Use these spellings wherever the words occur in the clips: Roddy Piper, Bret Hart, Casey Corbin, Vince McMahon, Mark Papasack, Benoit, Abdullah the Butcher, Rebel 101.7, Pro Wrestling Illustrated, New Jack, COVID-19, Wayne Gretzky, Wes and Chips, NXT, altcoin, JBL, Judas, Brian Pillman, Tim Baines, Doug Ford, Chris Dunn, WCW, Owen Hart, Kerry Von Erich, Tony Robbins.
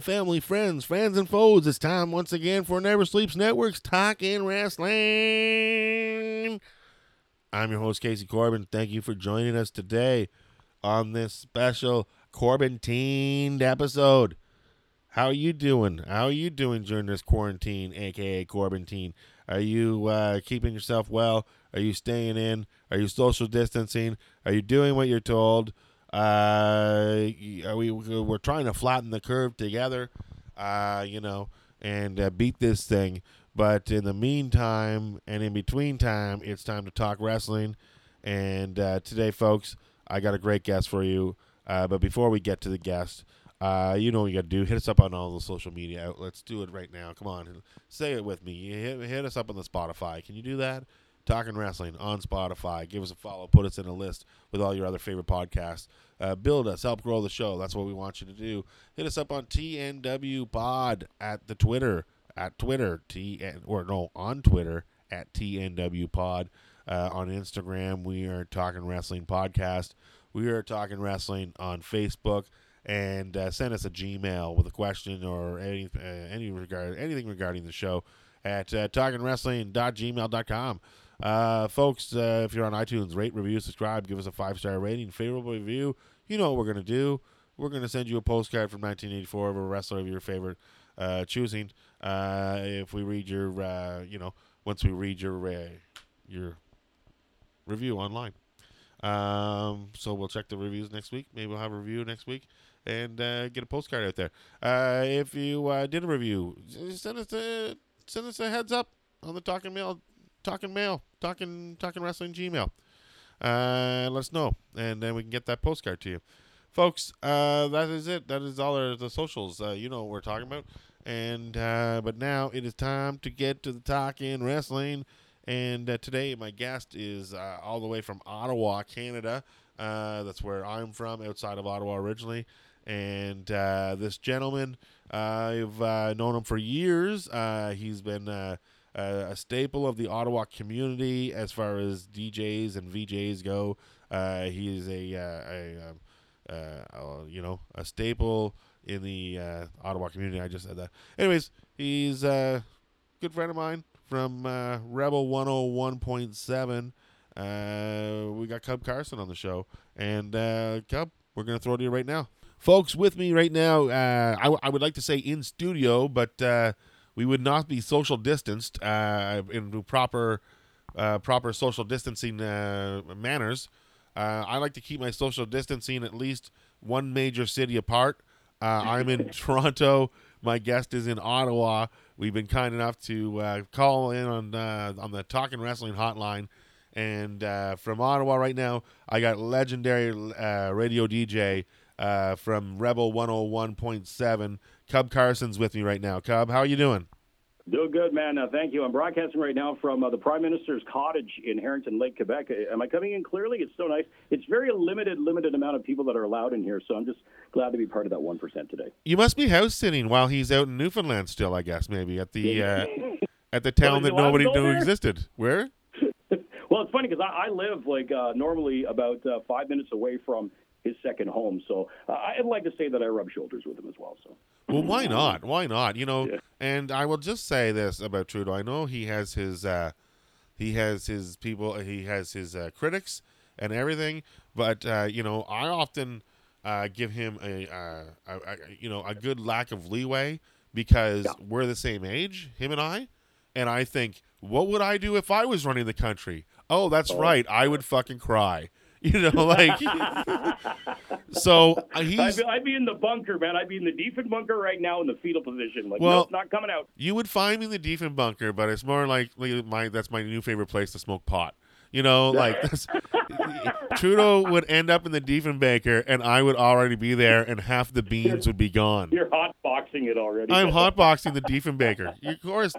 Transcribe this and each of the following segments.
Family, friends, fans, and foes, it's time once again for Never Sleeps Network's Talkin' Wrestling. I'm your host, Casey Corbin. Thank you for joining us today on this special Corbin-tined episode. How are you doing? How are you doing during this quarantine, a.k.a. Corbin-tine? Are you keeping yourself well? Are you staying in? Are you social distancing? Are you doing what you're told? We're trying to flatten the curve together, and beat this thing. But in the meantime and in between time, it's time to talk wrestling. And today, folks, I got a great guest for you. But before we get to the guest, you know what you got to do. Hit us up on all the social media outlets. Do it right now. Come on. Say it with me. Hit us up on the Spotify. Can you do that? Talking Wrestling on Spotify. Give us a follow. Put us in a list with all your other favorite podcasts. Build us. Help grow the show. That's what we want you to do. Hit us up on TNW Pod at the Twitter. At Twitter. On Twitter at TNW Pod. On Instagram, we are Talking Wrestling Podcast. We are Talking Wrestling on Facebook. And send us a Gmail with a question or anything regarding the show at talkingwrestling.gmail.com. Folks, if you're on iTunes, rate, review, subscribe, give us a 5-star rating, favorable review. You know what we're going to do. We're going to send you a postcard from 1984 of a wrestler of your favorite choosing. If we read your, once we read your review online. So we'll check the reviews next week. Maybe we'll have a review next week and get a postcard out there. If you did a review, send us a heads up on the Talking Wrestling Gmail. Let us know, and then we can get that postcard to you. Folks, that is it. That is all the socials. You know what we're talking about. And but now it is time to get to the Talking Wrestling. And today my guest is all the way from Ottawa, Canada. That's where I'm from, outside of Ottawa originally. And this gentleman, I've known him for years. He's been... a staple of the Ottawa community as far as DJs and VJs go. He is a staple in the Ottawa community. I just said that. Anyways, he's a good friend of mine from Rebel 101.7. We got Cub Carson on the show. And Cub, we're going to throw it to you right now. Folks, with me right now, I would like to say in studio, but... we would not be social distanced in proper social distancing manners. I like to keep my social distancing at least one major city apart. I'm in Toronto. My guest is in Ottawa. We've been kind enough to call in on the Talkin' Wrestling hotline. And from Ottawa right now, I got legendary radio DJ from Rebel 101.7, Cub Carson's with me right now. Cub, how are you doing? Doing good, man. Thank you. I'm broadcasting right now from the Prime Minister's cottage in Harrington Lake, Quebec. Am I coming in clearly? It's so nice. It's very limited amount of people that are allowed in here, so I'm just glad to be part of that 1% today. You must be house sitting while he's out in Newfoundland still, I guess, maybe, at the at the town that nobody knew existed. Where? Well, it's funny because I live normally about 5 minutes away from his second home. So I'd like to say that I rub shoulders with him as well. So, well, why not? Why not? You know, yeah. And I will just say this about Trudeau. I know he has his people, he has his critics and everything, but I often give him a good lack of leeway because we're the same age, him and I think, what would I do if I was running the country? Oh, that's right. I would fucking cry. So I'd be in the bunker, man. I'd be in the Diefenbunker right now in the fetal position. Like, well, no, it's not coming out. You would find me in the Diefenbunker, but it's more likely that's my new favorite place to smoke pot. You know, like, Trudeau would end up in the Diefenbunker, and I would already be there, and half the beans would be gone. You're hotboxing it already. I'm hotboxing the Diefenbunker. Of course,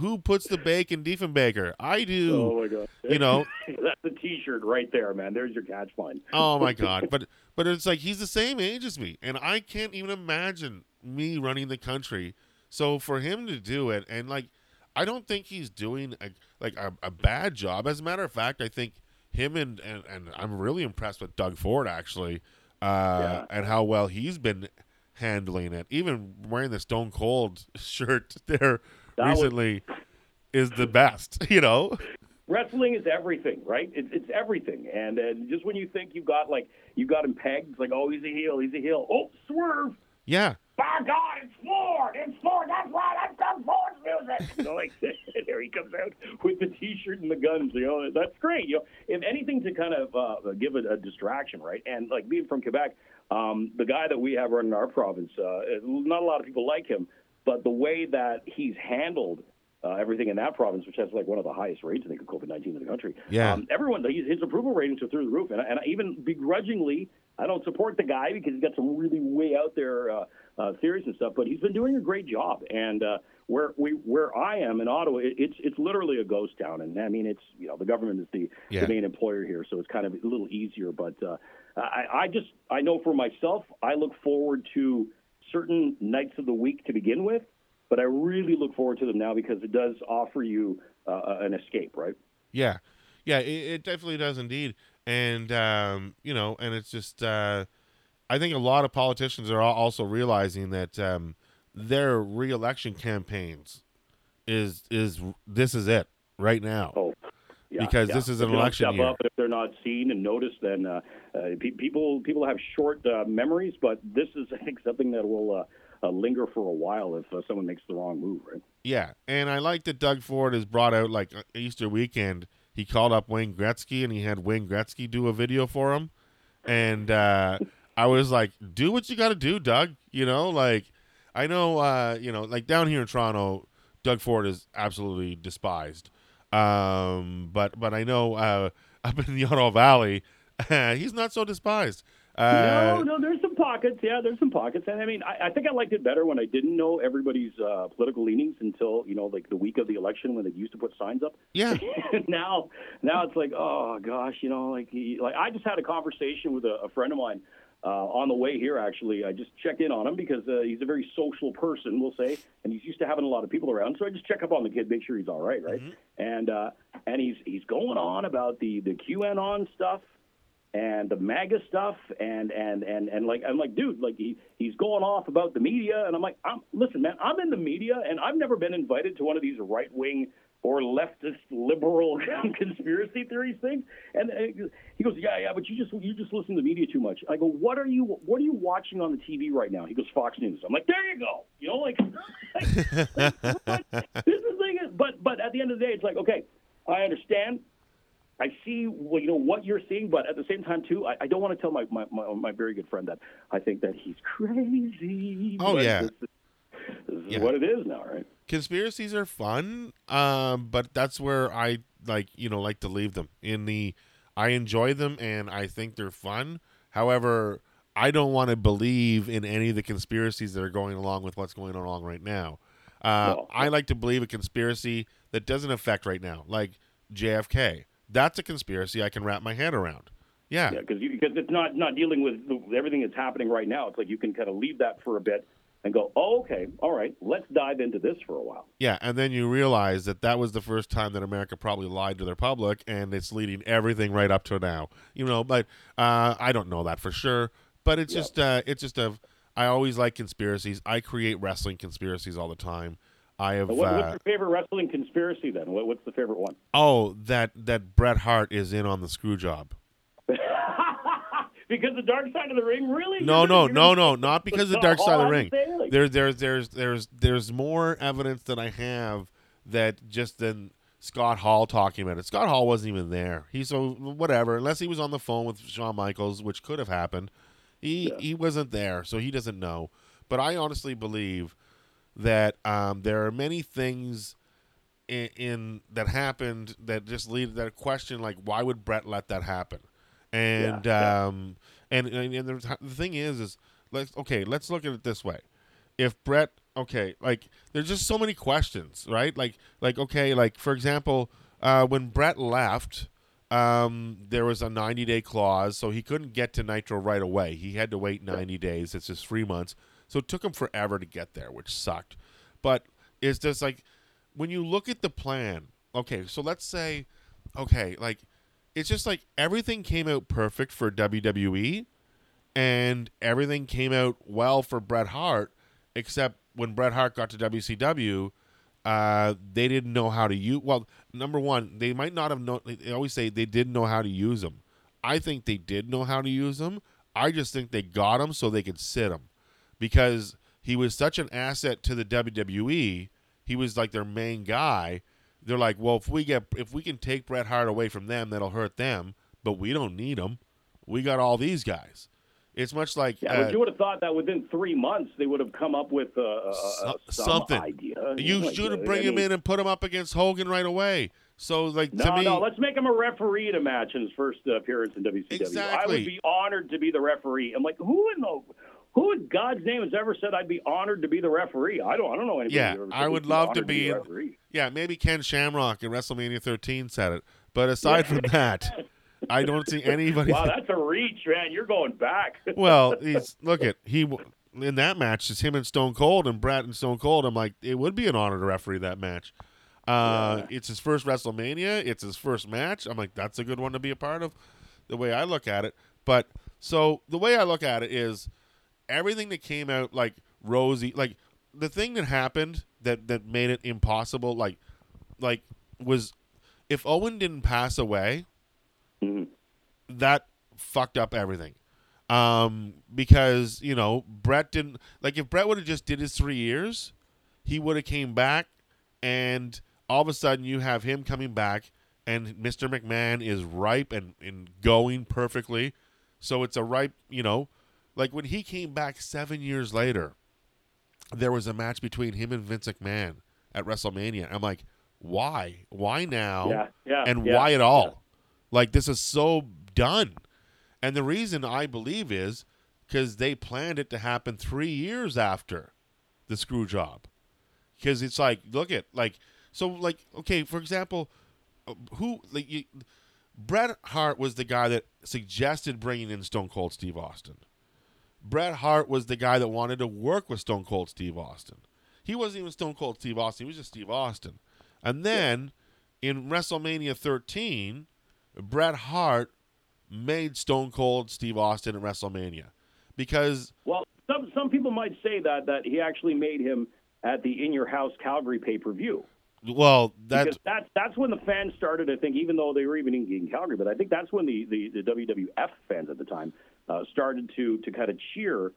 who puts the bake in Diefenbunker? I do. Oh my god! You know, that's the T-shirt right there, man. There's your catchline. Oh my god! But it's like he's the same age as me, and I can't even imagine me running the country. So for him to do it, and like, I don't think he's doing a bad job. As a matter of fact, I think him and I'm really impressed with Doug Ford actually, and how well he's been handling it. Even wearing the Stone Cold shirt there recently is the best, you know? Wrestling is everything, right? It's everything. And just when you think you got him pegged, it's like, oh, he's a heel. Oh, swerve. Yeah. By God, it's Ford. That's right. That's Doug Ford's music. So like, there he comes out with the T-shirt and the guns. You know, that's great. You know, if anything to kind of give it a distraction, right? And like being from Quebec, the guy that we have running our province, not a lot of people like him. But the way that he's handled everything in that province, which has like one of the highest rates, I think, of COVID-19 in the country. Yeah. Everyone, his approval ratings are through the roof. And I even begrudgingly, I don't support the guy because he's got some really way out there theories and stuff. But he's been doing a great job. And where I am in Ottawa, it's literally a ghost town. And I mean, it's, you know, the government is the main employer here, so it's kind of a little easier. But I know for myself, I look forward to certain nights of the week to begin with, but I really look forward to them now because it does offer you an escape, right? Yeah. Yeah, it definitely does indeed. And, you know, and it's just, I think a lot of politicians are also realizing that their re-election campaigns is it right now. Oh. Yeah, because this is an election year. If they're not seen and noticed, then people have short memories, but this is, I think, something that will linger for a while if someone makes the wrong move, right? Yeah, and I like that Doug Ford has brought out, like, Easter weekend, he called up Wayne Gretzky, and he had Wayne Gretzky do a video for him. And I was like, do what you got to do, Doug. You know, like, I know, you know, like down here in Toronto, Doug Ford is absolutely despised. But I know up in the Ottawa Valley, he's not so despised. No, there's some pockets. Yeah, there's some pockets. And I mean, I think I liked it better when I didn't know everybody's political leanings until, you know, like the week of the election when they used to put signs up. Yeah. now it's like, oh gosh, you know, like I just had a conversation with a friend of mine on the way here. Actually, I just checked in on him because he's a very social person, we'll say, and he's used to having a lot of people around. So I just check up on the kid, make sure he's all right, right? Mm-hmm. And he's going on about the QAnon stuff and the MAGA stuff, and like I'm like, dude, like he's going off about the media, and I'm like, listen, man, I'm in the media, and I've never been invited to one of these right wing or leftist liberal conspiracy theories things. And he goes, yeah, but you just listen to the media too much. I go, what are you watching on the TV right now? He goes, Fox News. I'm like, there you go. You know, this is the thing. But at the end of the day, it's like, okay, I understand. I see, well, you know, what you're seeing, but at the same time, too, I don't want to tell my very good friend that I think that he's crazy. Oh, yeah. This is what it is now, right? Conspiracies are fun, but that's where I like to leave them. I enjoy them and I think they're fun. However, I don't want to believe in any of the conspiracies that are going along with what's going on right now. I like to believe a conspiracy that doesn't affect right now, like JFK. That's a conspiracy I can wrap my head around. Yeah, because it's not dealing with everything that's happening right now. It's like you can kind of leave that for a bit. And go, oh, okay, all right, let's dive into this for a while. Yeah, and then you realize that was the first time that America probably lied to their public, and it's leading everything right up to now. You know, but I don't know that for sure. But it's just, I always like conspiracies. I create wrestling conspiracies all the time. I have. What's your favorite wrestling conspiracy then? What's the favorite one? Oh, that Bret Hart is in on the screw job. Because the Dark Side of the Ring, really? No, not because the Dark Side of the Ring. Like, there's more evidence that I have that just than Scott Hall talking about it. Scott Hall wasn't even there. So whatever, unless he was on the phone with Shawn Michaels, which could have happened. He wasn't there, so he doesn't know. But I honestly believe that there are many things in that happened that just lead that question, like, why would Bret let that happen? And the thing is let's look at it this way. If Bret, there's just so many questions, right? For example, when Bret left, there was a 90-day clause, so he couldn't get to Nitro right away. He had to wait 90 days. It's just 3 months. So it took him forever to get there, which sucked. But it's just like, when you look at the plan, it's just like everything came out perfect for WWE, and everything came out well for Bret Hart, except when Bret Hart got to WCW, they didn't know how to use. Well, number one, they might not have known. They always say they didn't know how to use him. I think they did know how to use him. I just think they got him so they could sit him, because he was such an asset to the WWE. He was like their main guy. They're like, well, if we can take Bret Hart away from them, that'll hurt them. But we don't need him. We got all these guys. It's much like... Yeah, but you would have thought that within 3 months they would have come up with some idea. You should have bring him in and put him up against Hogan right away. So, let's make him a referee to match in his first appearance in WCW. Exactly. I would be honored to be the referee. I'm like, who in God's name has ever said I'd be honored to be the referee? I don't know anybody. Yeah, I would love to be the referee. Yeah, maybe Ken Shamrock in WrestleMania 13 said it. But aside from that... I don't see anybody. Wow, that's a reach, man. You're going back. Well, in that match, it's him and Stone Cold and Bret and Stone Cold. I'm like, it would be an honor to referee that match. It's his first WrestleMania. It's his first match. I'm like, that's a good one to be a part of, the way I look at it. But so the way I look at it is everything that came out, like Rosie, like the thing that happened that made it impossible, like was if Owen didn't pass away, that fucked up everything, because Bret didn't if Bret would have just did his 3 years, he would have came back, and all of a sudden you have him coming back, and Mr. McMahon is ripe and going perfectly, so it's a ripe when he came back 7 years later, there was a match between him and Vince McMahon at WrestleMania. I'm like, why now? Why at all? This is so done. And the reason I believe is because they planned it to happen 3 years after the screw job. Because it's for example, Bret Hart was the guy that suggested bringing in Stone Cold Steve Austin. Bret Hart was the guy that wanted to work with Stone Cold Steve Austin. He wasn't even Stone Cold Steve Austin. He was just Steve Austin. And then in WrestleMania 13... Bret Hart made Stone Cold Steve Austin at WrestleMania, because some people might say that he actually made him at the In Your House Calgary pay-per-view. Well, that's when the fans started, I think, even though they were even in Calgary, but I think that's when the WWF fans at the time started to kind of cheer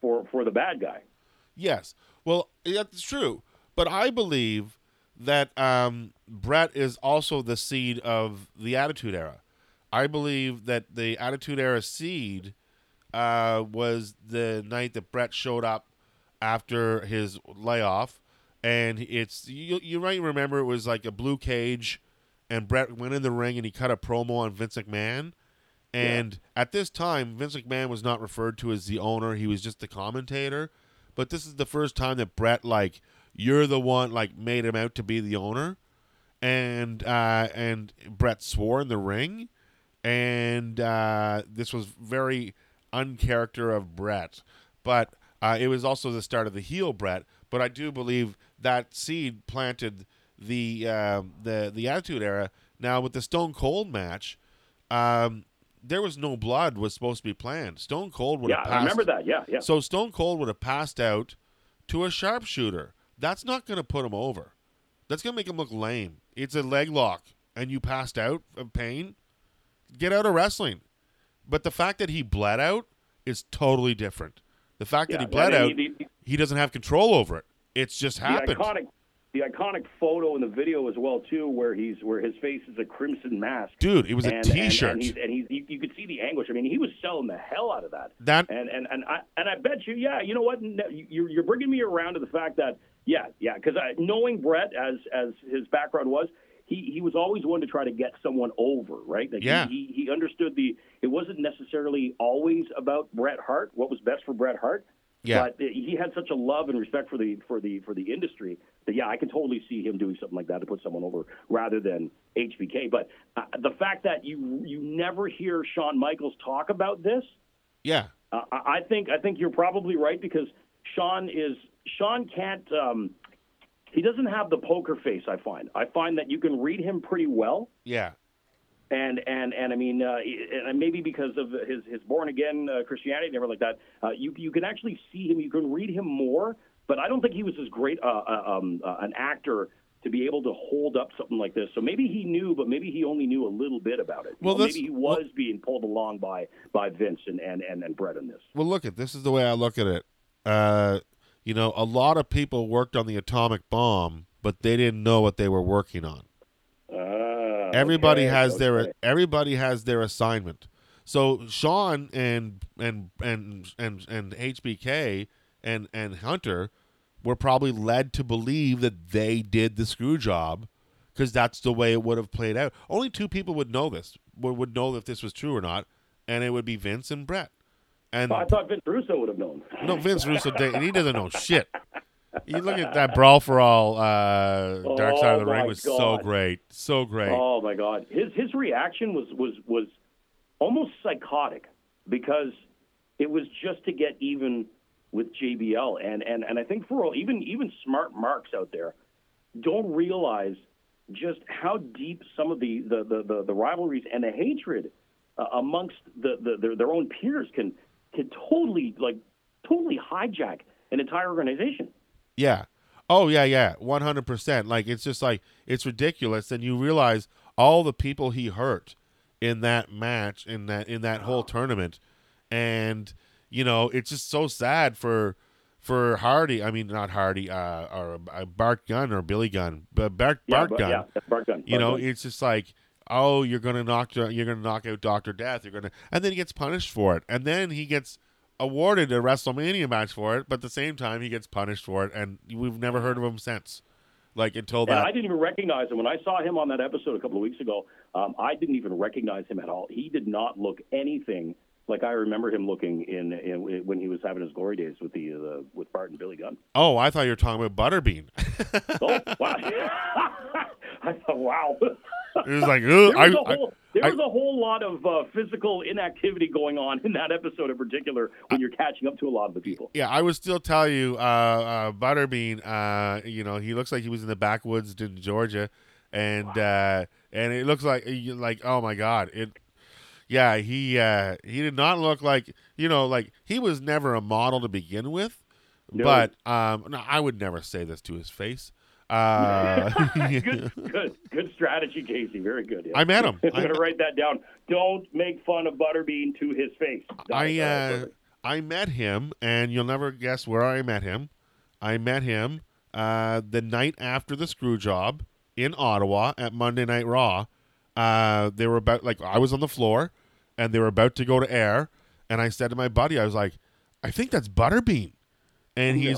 for the bad guy. Yes. Well, that's true. But I believe that Bret is also the seed of the Attitude Era. I believe that the Attitude Era seed was the night that Bret showed up after his layoff, and it's you might remember it was like a blue cage, and Bret went in the ring and he cut a promo on Vince McMahon, and at this time Vince McMahon was not referred to as the owner; he was just the commentator. But this is the first time that Bret you're the one, made him out to be the owner, and Bret swore in the ring, and this was very uncharacter of Bret, but it was also the start of the heel Bret. But I do believe that seed planted the Attitude Era. Now with the Stone Cold match, there was no blood was supposed to be planned. Stone Cold would have passed. I remember that. Yeah. So Stone Cold would have passed out to a sharpshooter. That's not going to put him over. That's going to make him look lame. It's a leg lock, and you passed out of pain. Get out of wrestling. But the fact that he bled out is totally different. The fact that he bled out, he doesn't have control over it. It's just happened. The iconic the iconic photo in the video as well too, where his face is a crimson mask. Dude, it was a T-shirt, and you could see the anguish. I mean, he was selling the hell out of that. And I bet you, yeah, you know what? You're bringing me around to the fact that because knowing Bret as his background was, he was always one to try to get someone over, right? Like he understood it wasn't necessarily always about Bret Hart, what was best for Bret Hart. Yeah. But he had such a love and respect for the industry that I can totally see him doing something like that to put someone over rather than HBK. But the fact that you never hear Shawn Michaels talk about this, I think you're probably right, because Shawn can't he doesn't have the poker face. I find that you can read him pretty well. Yeah. And I mean, and maybe because of his born again Christianity and everything like that, you can actually see him, you can read him more. But I don't think he was as great an actor to be able to hold up something like this. So maybe he knew, but maybe he only knew a little bit about it. Well, maybe he was being pulled along by Vince and Bret in this. Well, look at this is the way I look at it. A lot of people worked on the atomic bomb, but they didn't know what they were working on. Everybody has their assignment. So Shawn and HBK and Hunter were probably led to believe that they did the screw job because that's the way it would have played out. Only two people would know this, would know if this was true or not, and it would be Vince and Bret. I thought Vince Russo would have known. No, Vince Russo didn't. He doesn't know shit. You look at that Brawl for All, Dark Side of the Ring was so great. Oh, my God. His reaction was almost psychotic because it was just to get even with JBL. And I think for all, even smart marks out there don't realize just how deep some of the rivalries and the hatred amongst their own peers can totally hijack an entire organization. Yeah. Oh, yeah. 100%. Like, it's just like, it's ridiculous. And you realize all the people he hurt in that match, in that whole tournament. And, it's just so sad for Hardy. I mean, not Hardy, or Bart Gunn or Billy Gunn. But Bart Gunn. Yeah, that's Bart Gunn. It's just like, oh, you're going to knock out Dr. Death. And then he gets punished for it. And then he gets awarded a WrestleMania match for it, but at the same time he gets punished for it, and we've never heard of him since. I didn't even recognize him when I saw him on that episode a couple of weeks ago. I didn't even recognize him at all. He did not look anything like I remember him looking in when he was having his glory days with with Bart and Billy Gunn. Oh, I thought you were talking about Butterbean. Oh, wow! I thought, wow. It was like, there was a whole lot of physical inactivity going on in that episode in particular when you're catching up to a lot of the people. Yeah, I would still tell you, Butterbean, he looks like he was in the backwoods in Georgia, and it looks like oh my God, he did not look like he was never a model to begin with, no. But no, I would never say this to his face. Good strategy, Casey. Very good. Yeah. I met him. I'm gonna write that down. Don't make fun of Butterbean to his face. I met him, and you'll never guess where I met him. I met him the night after the screw job in Ottawa at Monday Night Raw. They were I was on the floor, and they were about to go to air, and I said to my buddy, I was like, I think that's Butterbean, and he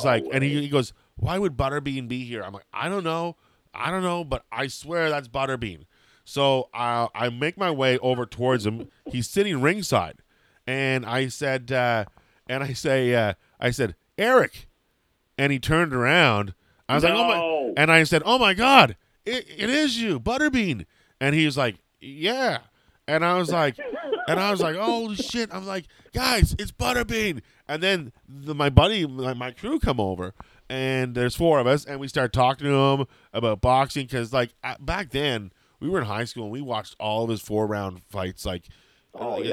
goes, why would Butterbean be here? I'm like, I don't know, but I swear that's Butterbean. So I make my way over towards him. He's sitting ringside, and I said, I said, Eric, and he turned around. I was like, oh my, and I said, oh my God, it is you, Butterbean, and he was like, yeah, and I was like. And I was like, "Holy shit!" I'm like, "Guys, it's Butterbean!" And then my crew come over, and there's four of us, and we start talking to him about boxing because, back then we were in high school and we watched all of his 4-round fights.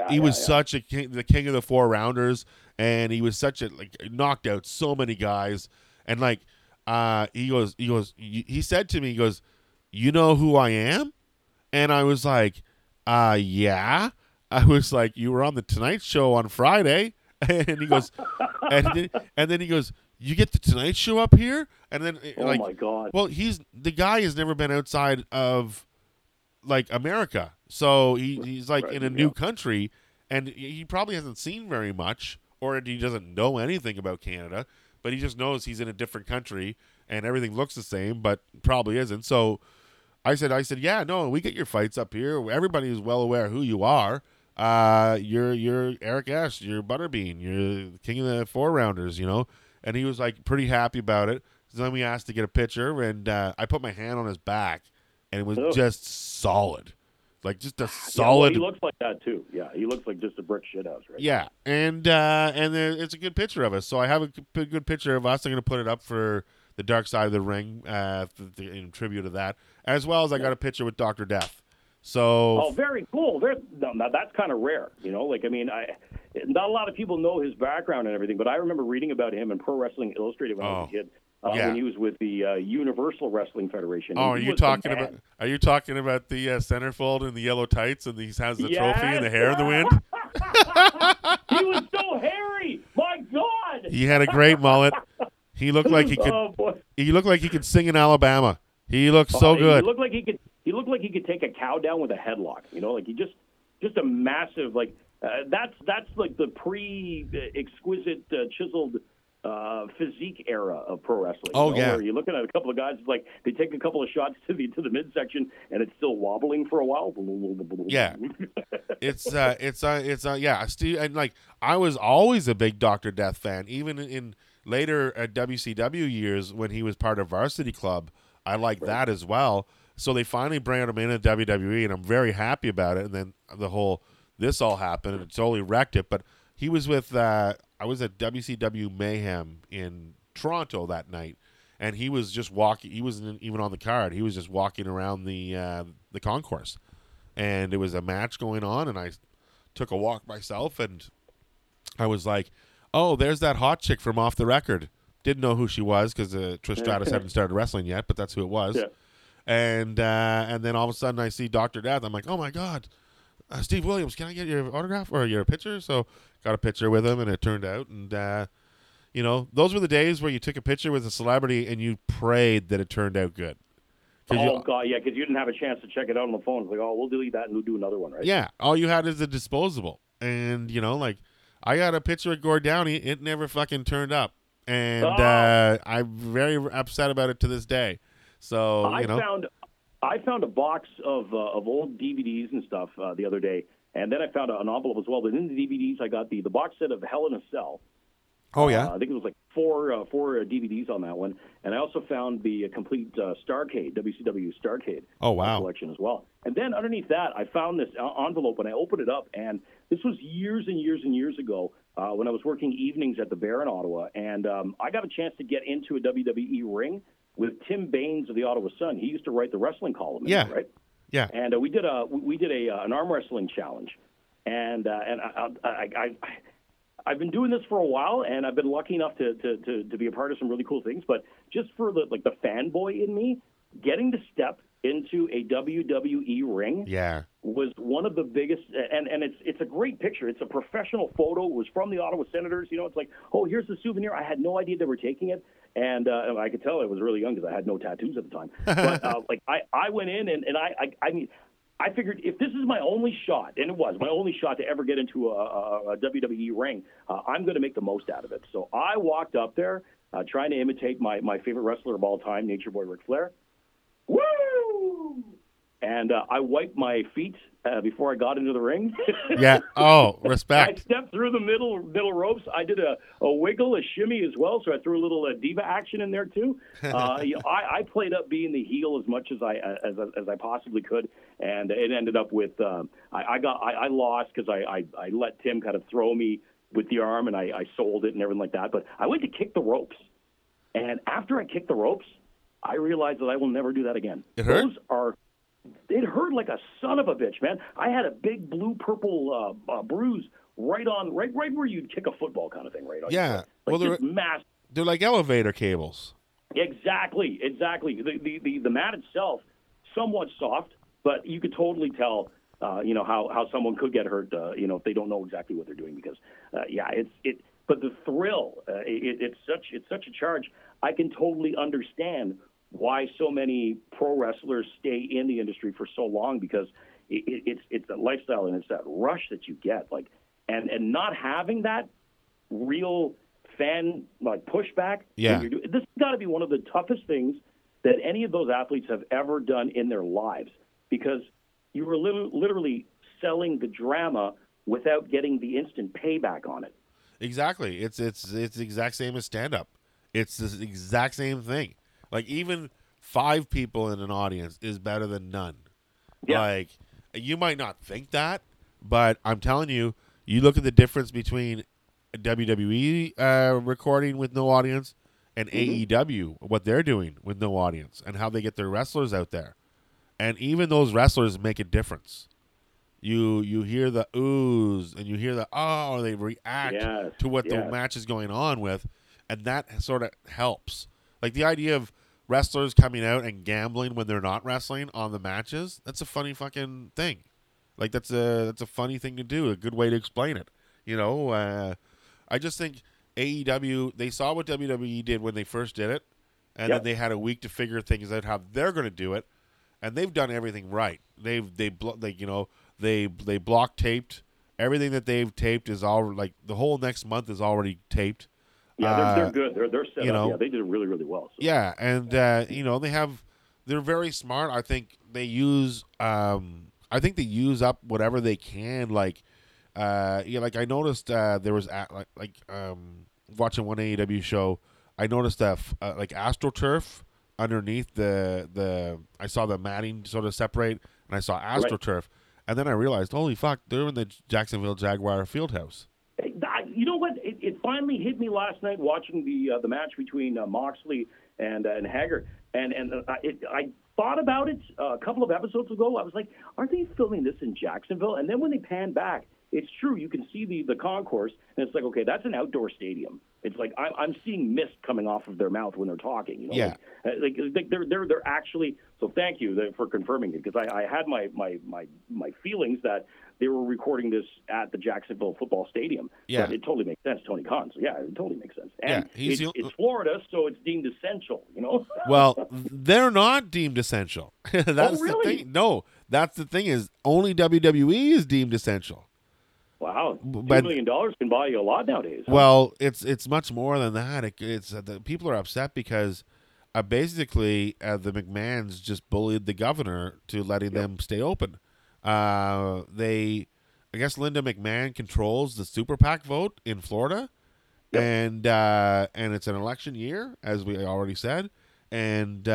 He was such a king of the 4-rounders, and he was such a knocked out so many guys. And he said to me, he goes, "You know who I am?" And I was like, "Yeah." I was like, you were on the Tonight Show on Friday, And he goes, and then he goes, you get the Tonight Show up here? And then, like, oh my God. Well, the guy has never been outside of, like, America. So he's like, right, in a new country, and he probably hasn't seen very much, or he doesn't know anything about Canada, but he just knows he's in a different country and everything looks the same, but probably isn't. So I said, yeah, no, we get your fights up here. Everybody is well aware who you are. You're Eric Ashe, you're Butterbean, you're the king of the four rounders, you know? And he was like pretty happy about it. So then we asked to get a picture, and I put my hand on his back, and it was just solid. Like, just a solid... Yeah, well, he looks like that, too. Yeah, he looks like just a brick shithouse, right? Yeah, and then it's a good picture of us. So I have a good picture of us. I'm going to put it up for the Dark Side of the Ring in tribute to that, as well as I got a picture with Dr. Death. So... Oh, very cool. Now, that's kind of rare, you know? Like, I mean, not a lot of people know his background and everything, but I remember reading about him in Pro Wrestling Illustrated when I was a kid. When he was with the Universal Wrestling Federation. Oh, are you talking about the centerfold and the yellow tights, and he has the trophy and the hair in the wind? He was so hairy. My God. He had a great mullet. He looked like he could. He looked like he could sing in Alabama. He looked so good. He looked like he could. He looked like he could take a cow down with a headlock. You know, like he just a massive like. That's like the exquisite chiseled. Physique era of pro wrestling. Oh, yeah. Where you're looking at a couple of guys, it's like they take a couple of shots to the midsection, and it's still wobbling for a while. Yeah, it's Steve, and like I was always a big Dr. Death fan, even in later WCW years when he was part of Varsity Club. I liked that as well. So they finally bring him into WWE, and I'm very happy about it. And then this all happened, and it totally wrecked it. But he was with. I was at WCW Mayhem in Toronto that night, and he was just walking. He wasn't even on the card. He was just walking around the concourse, and there was a match going on, and I took a walk myself, and I was like, oh, there's that hot chick from Off the Record. Didn't know who she was because Trish Stratus hadn't started wrestling yet, but that's who it was. Yeah. And then all of a sudden I see Dr. Death. I'm like, oh, my God. Steve Williams, can I get your autograph or your picture? So got a picture with him, and it turned out. And, you know, those were the days where you took a picture with a celebrity and you prayed that it turned out good. God, yeah, because you didn't have a chance to check it out on the phone. It's like, oh, we'll delete that and we'll do another one, right? Yeah, all you had is a disposable. And, you know, like, I got a picture of Gord Downey. It never fucking turned up. And I'm very upset about it to this day. So, I found a box of old DVDs and stuff the other day, and then I found an envelope as well. But in the DVDs, I got the box set of Hell in a Cell. Oh, yeah? I think it was like four DVDs on that one. And I also found the complete Starcade, WCW Starcade collection as well. And then underneath that, I found this envelope, and I opened it up, and this was years and years and years ago when I was working evenings at the Bear in Ottawa, and I got a chance to get into a WWE ring with Tim Baines of the Ottawa Sun. He used to write the wrestling column. Yeah, right. Yeah. And we did an arm wrestling challenge, and I've been doing this for a while, and I've been lucky enough to be a part of some really cool things. But just for the fanboy in me, getting to step into a WWE ring was one of the biggest, and it's a great picture. It's a professional photo. It was from the Ottawa Senators. You know, it's like, oh, here's the souvenir. I had no idea they were taking it. And I could tell I was really young because I had no tattoos at the time. But I went in and I mean, I figured if this is my only shot, and it was my only shot to ever get into a WWE ring, I'm going to make the most out of it. So I walked up there trying to imitate my favorite wrestler of all time, Nature Boy Ric Flair. Woo! And I wiped my feet before I got into the ring. Yeah. Oh, respect. I stepped through the middle ropes. I did a wiggle, a shimmy as well, so I threw a little diva action in there too. I played up being the heel as much as I possibly could, and it ended up with I lost because I let Tim kind of throw me with the arm, and I sold it and everything like that. But I went to kick the ropes, and after I kicked the ropes, I realized that I will never do that again. It hurt? It hurt like a son of a bitch, man. I had a big blue-purple bruise right where you'd kick a football kind of thing, right? Yeah. Like, well, they're like elevator cables. Exactly. The mat itself, somewhat soft, but you could totally tell you know, how someone could get hurt, you know, if they don't know exactly what they're doing. Because, yeah, it's but the thrill, it's such a charge. I can totally understand why so many pro wrestlers stay in the industry for so long, because it's that lifestyle and it's that rush that you get. Like, and not having that real fan like pushback. Yeah, this has got to be one of the toughest things that any of those athletes have ever done in their lives, because you were literally selling the drama without getting the instant payback on it. Exactly. It's the exact same as stand-up. It's the exact same thing. Like, even 5 people in an audience is better than none. Yeah. Like, you might not think that, but I'm telling you, you look at the difference between WWE recording with no audience and AEW, what they're doing with no audience and how they get their wrestlers out there. And even those wrestlers make a difference. You hear the oohs and you hear the oh, or they react to what the match is going on with, and that sort of helps. Like, the idea of wrestlers coming out and gambling when they're not wrestling on the matches, that's a funny fucking thing. Like, that's a funny thing to do, a good way to explain it. You know, I just think AEW, they saw what WWE did when they first did it, and then they had a week to figure things out how they're going to do it, and they've done everything right. They block taped. Everything that they've taped is all, like, the whole next month is already taped. Yeah, they're good. They're set up. Yeah, they did it really, really well. So. Yeah, and you know, they're very smart. I think they use use up whatever they can. Like, like I noticed there was watching one AEW show, I noticed that like AstroTurf underneath the I saw the matting sort of separate, and I saw AstroTurf, and then I realized, holy fuck, they're in the Jacksonville Jaguar Fieldhouse. You know what? It finally hit me last night watching the match between Moxley and Hager, and I thought about it a couple of episodes ago. I was like, aren't they filming this in Jacksonville? And then when they pan back, it's true. You can see the concourse, and it's like, okay, that's an outdoor stadium. It's like I'm seeing mist coming off of their mouth when they're talking. You know, like they're actually. So thank you for confirming it, because I had my feelings that they were recording this at the Jacksonville football stadium. Yeah, but it totally makes sense, Tony Khan. So yeah, it totally makes sense. And it's Florida, so it's deemed essential. You know. Well, they're not deemed essential. That's really? The thing. No, that's the thing, is only WWE is deemed essential. Wow, $2 million can buy you a lot nowadays. Huh? Well, it's much more than that. The people are upset because basically the McMahons just bullied the governor to letting them stay open. I guess Linda McMahon controls the super PAC vote in Florida, and it's an election year, as we already said. And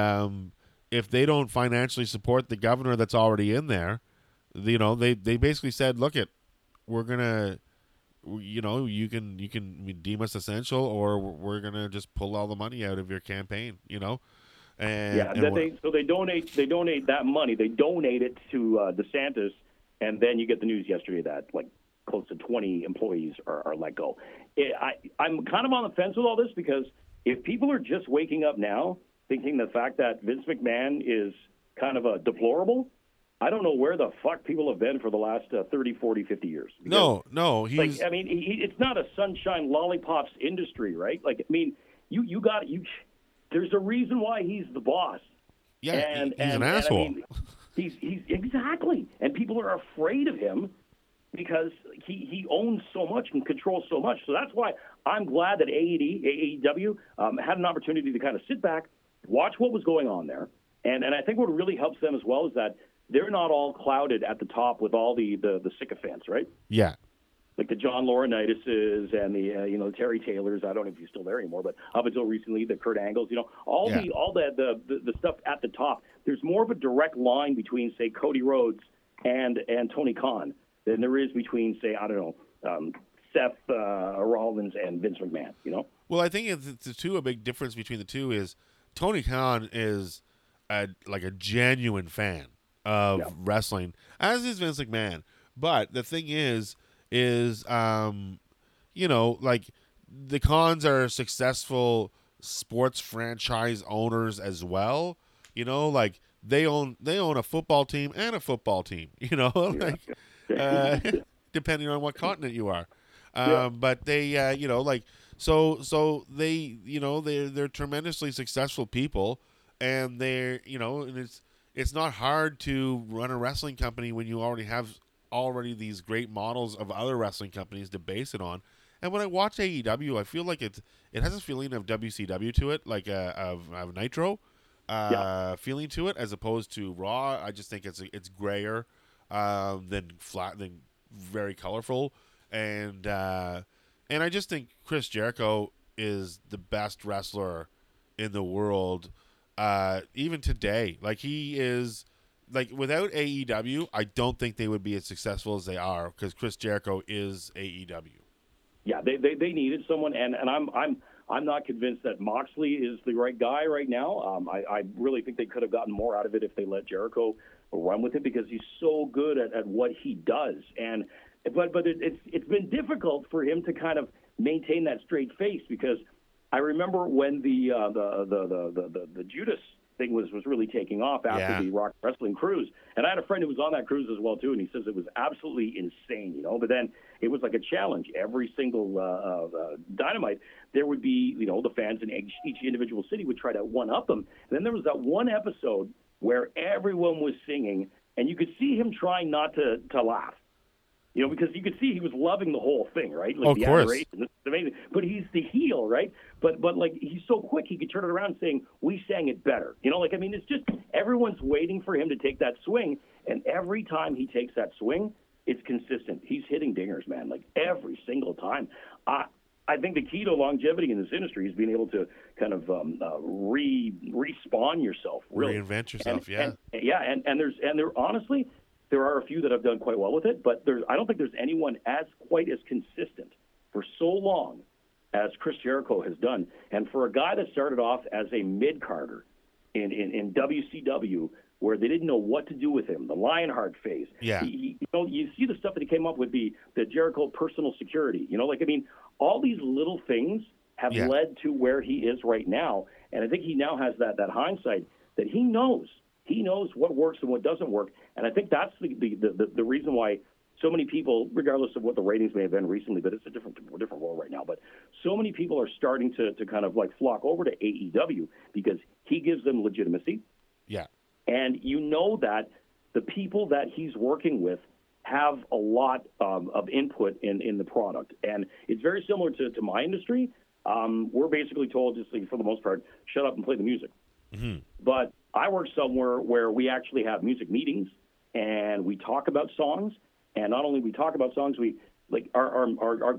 if they don't financially support the governor that's already in there, you know, they basically said, look it. We're gonna, you know, you can deem us essential, or we're gonna just pull all the money out of your campaign, you know. They donate that money. They donate it to DeSantis, and then you get the news yesterday that like close to 20 employees are let go. I'm kind of on the fence with all this, because if people are just waking up now, thinking the fact that Vince McMahon is kind of a deplorable. I don't know where the fuck people have been for the last 30, 40, 50 years. Because, no. He's... Like, I mean, it's not a sunshine lollipops industry, right? Like, I mean, you got there's a reason why he's the boss. Yeah, he's an asshole. I mean, he's exactly. And people are afraid of him because he owns so much and controls so much. So that's why I'm glad that AEW had an opportunity to kind of sit back, watch what was going on there. And I think what really helps them as well is that they're not all clouded at the top with all the sycophants, right? Yeah. Like the John Laurinaitis's and the you know, Terry Taylors. I don't know if he's still there anymore, but up until recently, the Kurt Angles, you know, all the stuff at the top. There's more of a direct line between, say, Cody Rhodes and Tony Khan than there is between, say, I don't know, Seth Rollins and Vince McMahon, you know? Well, I think a big difference between the two is Tony Khan is a genuine fan of wrestling, as is Vince McMahon. But the thing is you know, like, the Khans are successful sports franchise owners as well. You know, like they own a football team and a football team, you know, like, depending on what continent you are. But they, you know, like, so they, you know, they're tremendously successful people, and they're, you know, and it's not hard to run a wrestling company when you already have these great models of other wrestling companies to base it on. And when I watch AEW, I feel like it has a feeling of WCW to it, like of Nitro feeling to it, as opposed to Raw. I just think it's grayer than very colorful, and I just think Chris Jericho is the best wrestler in the world, even today. Like, he is. Like, without AEW, I don't think they would be as successful as they are, because Chris Jericho is AEW. Yeah, they needed someone, and I'm not convinced that Moxley is the right guy right now. I really think they could have gotten more out of it if they let Jericho run with it, because he's so good at what he does. And but it's been difficult for him to kind of maintain that straight face, because I remember when the Judas thing was really taking off after the Rock Wrestling Cruise. And I had a friend who was on that cruise as well, too, and he says it was absolutely insane, you know. But then it was like a challenge. Every single Dynamite, there would be, you know, the fans in each individual city would try to one-up them. And then there was that one episode where everyone was singing, and you could see him trying not to laugh. You know, because you could see he was loving the whole thing, right? Like, of course. Adoration, it's amazing. But he's the heel, right? But like, he's so quick, he could turn it around saying, we sang it better. You know, like, I mean, it's just everyone's waiting for him to take that swing. And every time he takes that swing, it's consistent. He's hitting dingers, man, like every single time. I think the key to longevity in this industry is being able to kind of respawn yourself. Really. Reinvent yourself, and there honestly – there are a few that have done quite well with it, but I don't think there's anyone quite as consistent for so long as Chris Jericho has done. And for a guy that started off as a mid-carder in WCW, where they didn't know what to do with him, the Lionheart phase. Yeah. You know, you see the stuff that he came up with, the Jericho personal security. You know, like, I mean, all these little things have led to where he is right now. And I think he now has that hindsight that he knows. He knows what works and what doesn't work, and I think that's the reason why so many people, regardless of what the ratings may have been recently, but it's a different world right now, but so many people are starting to kind of like flock over to AEW, because he gives them legitimacy. Yeah. And you know that the people that he's working with have a lot of input in the product, and it's very similar to my industry. We're basically told, just like, for the most part, shut up and play the music. Mm-hmm. But I work somewhere where we actually have music meetings, and we talk about songs. And not only we talk about songs, we like our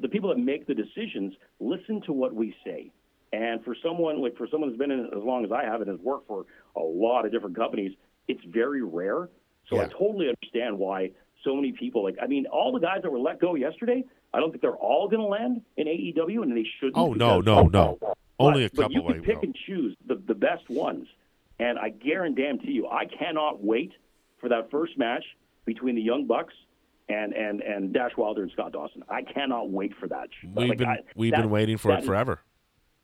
the people that make the decisions listen to what we say. And for someone who's been in it as long as I have and has worked for a lot of different companies, it's very rare. So I totally understand why so many people, like, I mean, all the guys that were let go yesterday, I don't think they're all going to land in AEW, and they shouldn't. Oh no. Only a couple. But you can pick and choose the best ones, and I guarantee you, I cannot wait for that first match between the Young Bucks and Dash Wilder and Scott Dawson. I cannot wait for that. We've been waiting for it forever.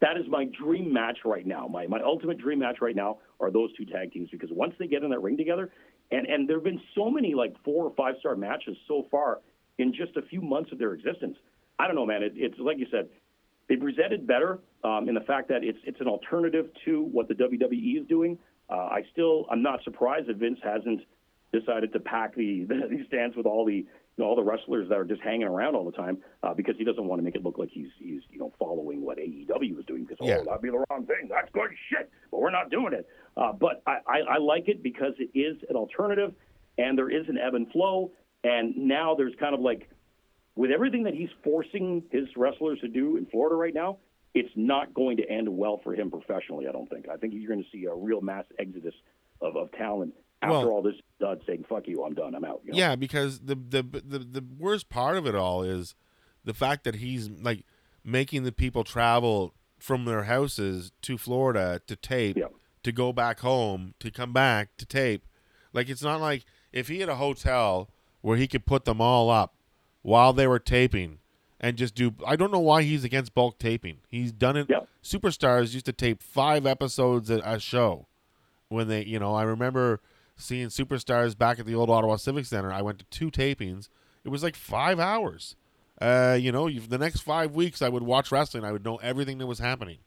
That is my dream match right now. My ultimate dream match right now are those two tag teams, because once they get in that ring together, and there have been so many like 4 or 5 star matches so far in just a few months of their existence. I don't know, man. It's like you said. They presented better in the fact that it's an alternative to what the WWE is doing. I'm not surprised that Vince hasn't decided to pack the stands with all the wrestlers that are just hanging around all the time, because he doesn't want to make it look like he's following what AEW was doing, because that'd be the wrong thing. That's good shit, but we're not doing it. But I like it because it is an alternative, and there is an ebb and flow, and now there's kind of like, with everything that he's forcing his wrestlers to do in Florida right now, it's not going to end well for him professionally, I don't think. I think you're going to see a real mass exodus of talent after all this dud saying, fuck you, I'm done, I'm out. You know? Yeah, because the worst part of it all is the fact that he's like making the people travel from their houses to Florida to tape, to go back home, to come back to tape. Like, it's not like if he had a hotel where he could put them all up while they were taping and just do, I don't know why he's against bulk taping. He's done it. Yep. Superstars used to tape 5 episodes a show when they, I remember seeing superstars back at the old Ottawa Civic Center. I went to 2 tapings. It was like 5 hours. The next 5 weeks I would watch wrestling. I would know everything that was happening.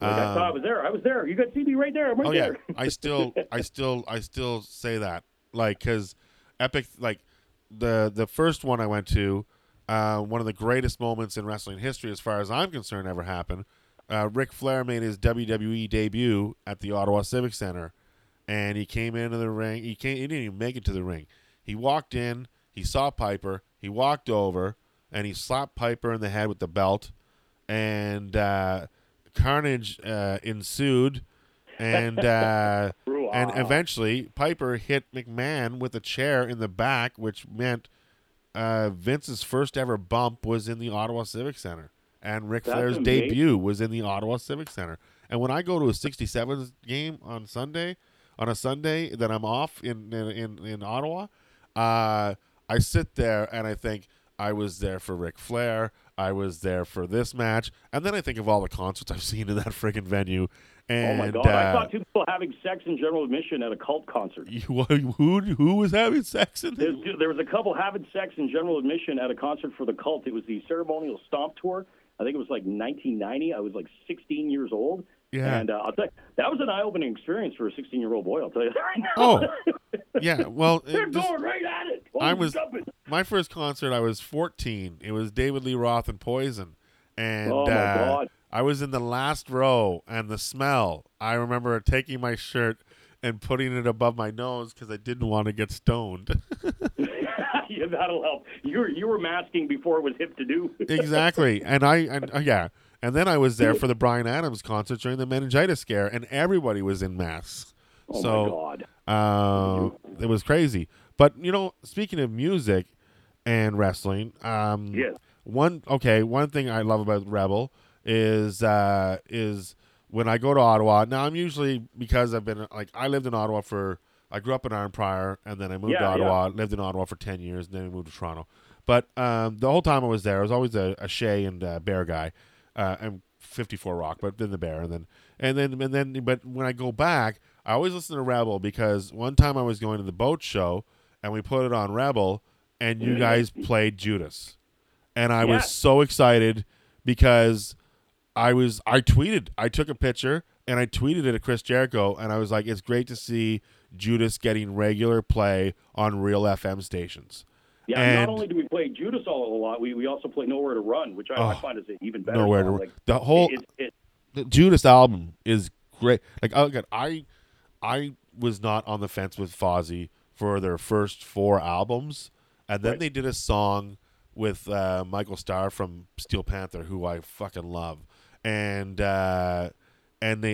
I thought I was there. I was there. You got to see me right there. I'm right there. Yeah. I still say that. Like, because Epic, like the first one I went to, one of the greatest moments in wrestling history, as far as I'm concerned, ever happened. Ric Flair made his WWE debut at the Ottawa Civic Center, and he came into the ring. He didn't even make it to the ring. He walked in. He saw Piper. He walked over, and he slapped Piper in the head with the belt, and carnage ensued, and eventually Piper hit McMahon with a chair in the back, which meant Vince's first ever bump was in the Ottawa Civic Center, and Ric Flair's debut was in the Ottawa Civic Center. And when I go to a 67s game on a Sunday that I'm off in Ottawa, I sit there and I think, I was there for Ric Flair. I was there for this match. And then I think of all the concerts I've seen in that friggin' venue. And, oh, my God. I thought 2 people having sex in general admission at a cult concert. Who was having sex in this? There was a couple having sex in general admission at a concert for the cult. It was the Ceremonial Stomp Tour. I think it was like 1990. I was like 16 years old. Yeah. And I'll tell you, that was an eye-opening experience for a 16-year-old boy, I'll tell you that right now. Oh, yeah. Well, they're going right at it. My first concert, I was 14. It was David Lee Roth and Poison. And, oh, my God. I was in the last row, and the smell. I remember taking my shirt and putting it above my nose because I didn't want to get stoned. Yeah, that'll help. You were masking before it was hip to do. Exactly. And then I was there for the Bryan Adams concert during the meningitis scare, and everybody was in masks. Oh, so, my God. It was crazy. But, speaking of music and wrestling, yes. One thing I love about Rebel is when I go to Ottawa. Now, I'm usually, because I've been, like, I lived in Ottawa for, I grew up in Arnprior, and then I moved to Ottawa, lived in Ottawa for 10 years, and then I moved to Toronto. But the whole time I was there, I was always a Shea and Bear guy. I'm 54 Rock, but then the Bear, and then. But when I go back, I always listen to Rebel, because one time I was going to the boat show and we put it on Rebel, and you guys played Judas, and I was so excited because I took a picture and I tweeted it at Chris Jericho, and I was like, it's great to see Judas getting regular play on real FM stations. Yeah, and not only do we play Judas all a lot, we also play Nowhere to Run, which I find is even better. Nowhere to Run. Like, the Judas album is great. Like, I was not on the fence with Fozzy for their first 4 albums, and then they did a song with Michael Starr from Steel Panther, who I fucking love, and they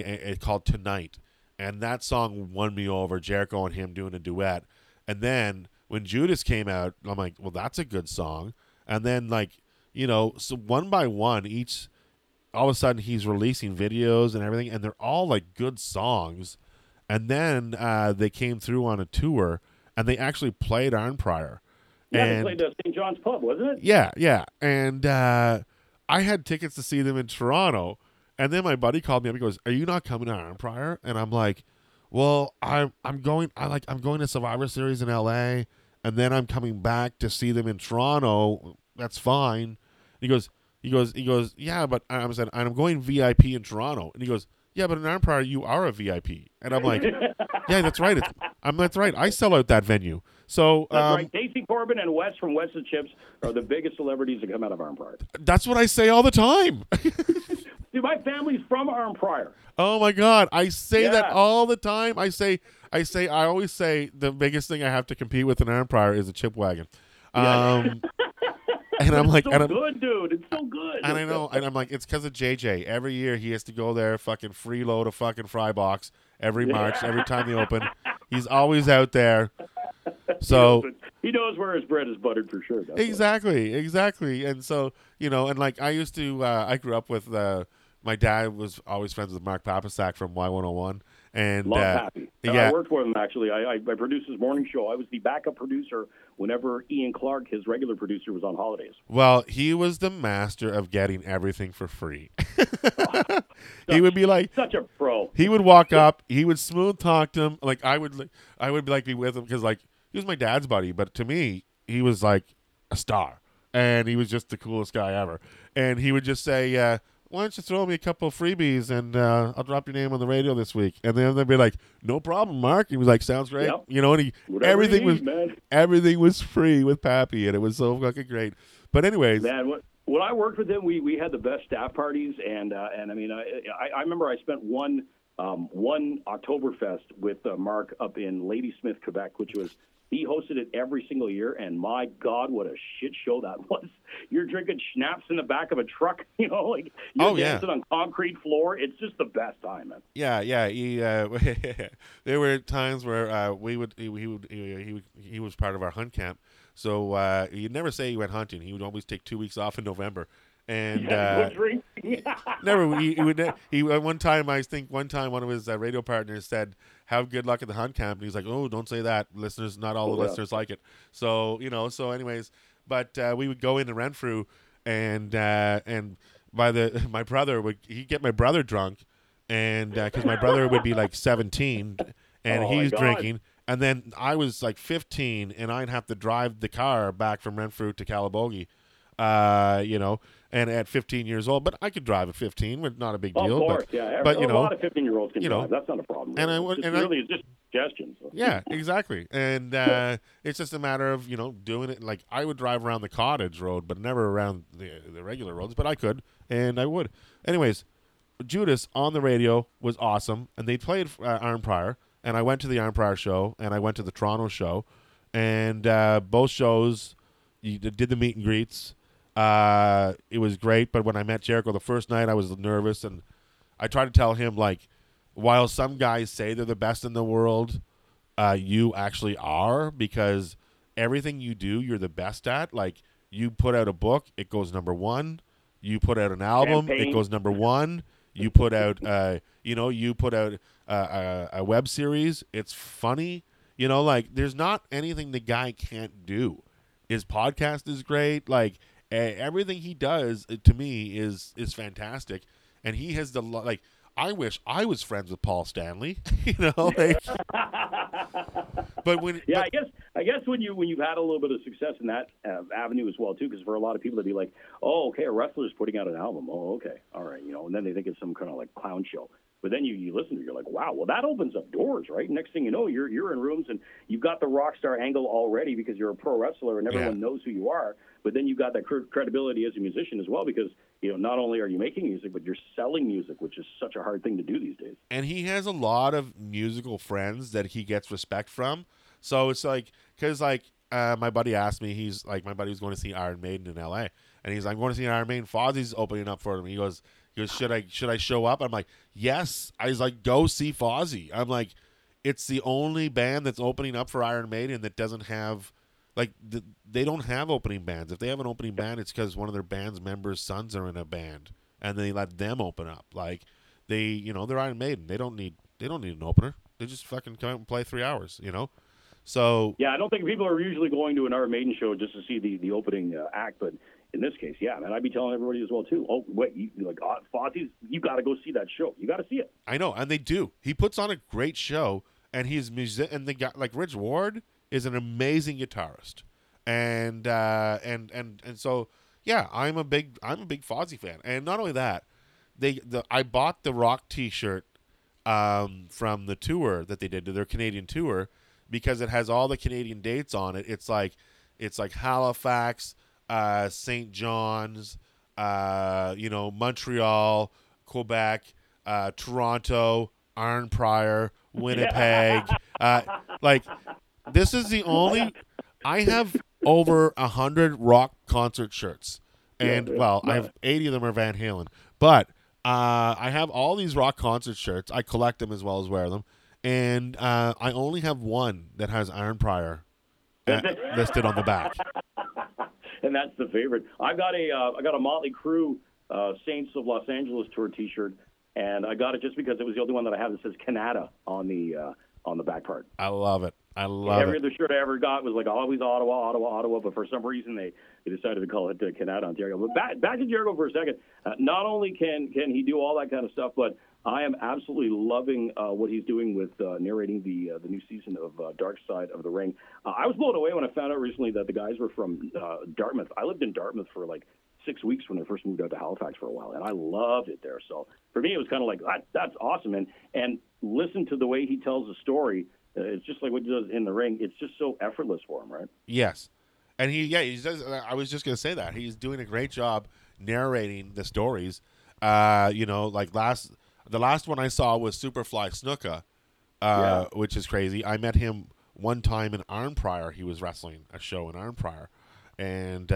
it called Tonight, and that song won me over. Jericho and him doing a duet, and then. When Judas came out, I'm like, well, that's a good song. And then, so one by one, all of a sudden he's releasing videos and everything, and they're all, like, good songs. And then they came through on a tour, and they actually played Arnprior. Yeah, they played the St. John's Pub, wasn't it? Yeah, yeah. And I had tickets to see them in Toronto, and then my buddy called me up and goes, are you not coming to Arnprior? And I'm like, well, I'm going to Survivor Series in LA, and then I'm coming back to see them in Toronto. That's fine. He goes, yeah, but I said, I'm going VIP in Toronto. And he goes, yeah, but in Arnprior, you are a VIP. And I'm like, yeah, that's right. That's right. I sell out that venue. So that's right. Casey Corbin and Wes from Wes and Chips are the biggest celebrities that come out of Arnprior. That's what I say all the time. Dude, my family's from Arnprior. Oh my God, I say that all the time. I always say the biggest thing I have to compete with in Arnprior is a chip wagon. And I'm like, dude, it's so good. And I know, and I'm like, it's because of JJ. Every year he has to go there, fucking freeload a fucking fry box every March, every time they open. He's always out there. So he knows where his bread is buttered for sure. Exactly. And so, I used to, I grew up with, my dad was always friends with Mark Papasack from Y101. And Happy. Yeah. I worked with him, actually. I produced his morning show. I was the backup producer whenever Ian Clark, his regular producer, was on holidays. Well, he was the master of getting everything for free. He would be like such a pro. He would walk up. He would smooth talk to him. Like I would be like be with him because like he was my dad's buddy, but to me he was like a star, and he was just the coolest guy ever. And he would just say, "Why don't you throw me a couple of freebies and I'll drop your name on the radio this week?" And then they'd be like, "No problem, Mark." He was like, "Sounds great," yep. You know. And everything was free with Pappy, and it was so fucking great. But anyways, man, when I worked with him, we had the best staff parties, and I mean, I remember I spent one Oktoberfest with Mark up in Ladysmith, Quebec, which was. He hosted it every single year, and my God, what a shit show that was! You're drinking schnapps in the back of a truck, you know, like you're dancing on concrete floor. It's just the best time, man. Yeah. There were times where he was part of our hunt camp, so you'd never say he went hunting. He would always take 2 weeks off in November, and never. One time one of his radio partners said, "Have good luck at the hunt camp." And he's like, "Oh, don't say that. Listeners, not all the listeners like it." So, you know, anyways, but we would go into Renfrew and he'd get my brother drunk. And because my brother would be like 17 and he's drinking. And then I was like 15 and I'd have to drive the car back from Renfrew to Calabogie, you know. And at 15 years old, but I could drive at 15, but not a big deal. Of course, but you know, a lot of 15-year-olds can drive. That's not a problem. And it's just suggestions. Yeah, exactly. And it's just a matter of, you know, doing it. Like I would drive around the cottage road, but never around the regular roads. But I could, and I would. Anyways, Judas on the radio was awesome, and they played Arnprior, and I went to the Arnprior show, and I went to the Toronto show, and both shows, you did the meet and greets. It was great, but when I met Jericho the first night, I was nervous, and I tried to tell him, like, while some guys say they're the best in the world, you actually are, because everything you do, you're the best at. Like, you put out a book, it goes number 1. You put out an album, it goes number 1. You put out, a web series. It's funny. You know, like, there's not anything the guy can't do. His podcast is great. Like, everything he does, to me, is fantastic, and he has the like. I wish I was friends with Paul Stanley, you know. Like, I guess when you've had a little bit of success in that avenue as well too, because for a lot of people to be like, oh, okay, a wrestler's putting out an album, oh, okay, all right, you know, and then they think it's some kind of like clown show. But then you listen to it, you're like, wow, well, that opens up doors, right? Next thing you know, you're in rooms and you've got the rock star angle already because you're a pro wrestler and everyone knows who you are. But then you've got that credibility as a musician as well because, you know, not only are you making music, but you're selling music, which is such a hard thing to do these days. And he has a lot of musical friends that he gets respect from. So it's like, because like my buddy asked me, he's like, my buddy was going to see Iron Maiden in L.A. And he's like, I'm going to see Iron Maiden. Fozzy's opening up for him. He goes... Should I show up? I'm like, yes. I was like, go see Fozzy. I'm like, it's the only band that's opening up for Iron Maiden that doesn't have, like, they don't have opening bands. If they have an opening band, it's because one of their band's members' sons are in a band, and they let them open up. Like, they, you know, they're Iron Maiden. They don't need an opener. They just fucking come out and play 3 hours, you know. So yeah, I don't think people are usually going to an Iron Maiden show just to see the opening act, but. In this case, yeah, man, I'd be telling everybody as well, too. Oh, wait, Fozzy's, you got to go see that show. You got to see it. I know, and they do. He puts on a great show, and he's music. And the guy, like Rich Ward, is an amazing guitarist, and so yeah, I'm a big Fozzy fan. And not only that, I bought the Rock T-shirt from the tour that they did to their Canadian tour because it has all the Canadian dates on it. It's like Halifax. St. John's, Montreal, Quebec, Toronto, Arnprior, Winnipeg. Like, this is the only. I have over 100 rock concert shirts, and well, I have 80 of them are Van Halen. But I have all these rock concert shirts. I collect them as well as wear them, and I only have one that has Arnprior listed on the back. And that's the favorite. I got a Motley Crue Saints of Los Angeles tour T-shirt, and I got it just because it was the only one that I have that says Canada on the back part. I love it. I love every it. Every other shirt I ever got was like always Ottawa, but for some reason they decided to call it Canada, Ontario. But back to Jericho for a second. Not only can he do all that kind of stuff, but I am absolutely loving what he's doing with narrating the new season of Dark Side of the Ring. I was blown away when I found out recently that the guys were from Dartmouth. I lived in Dartmouth for like 6 weeks when I first moved out to Halifax for a while, and I loved it there. So for me, it was kind of like, that's awesome. And listen to the way he tells the story. It's just like what he does in the ring. It's just so effortless for him, right? Yes. And he does. I was just going to say that. He's doing a great job narrating the stories. Like the last one I saw was Superfly Snuka, which is crazy. I met him one time in Arnprior. He was wrestling a show in Arnprior. And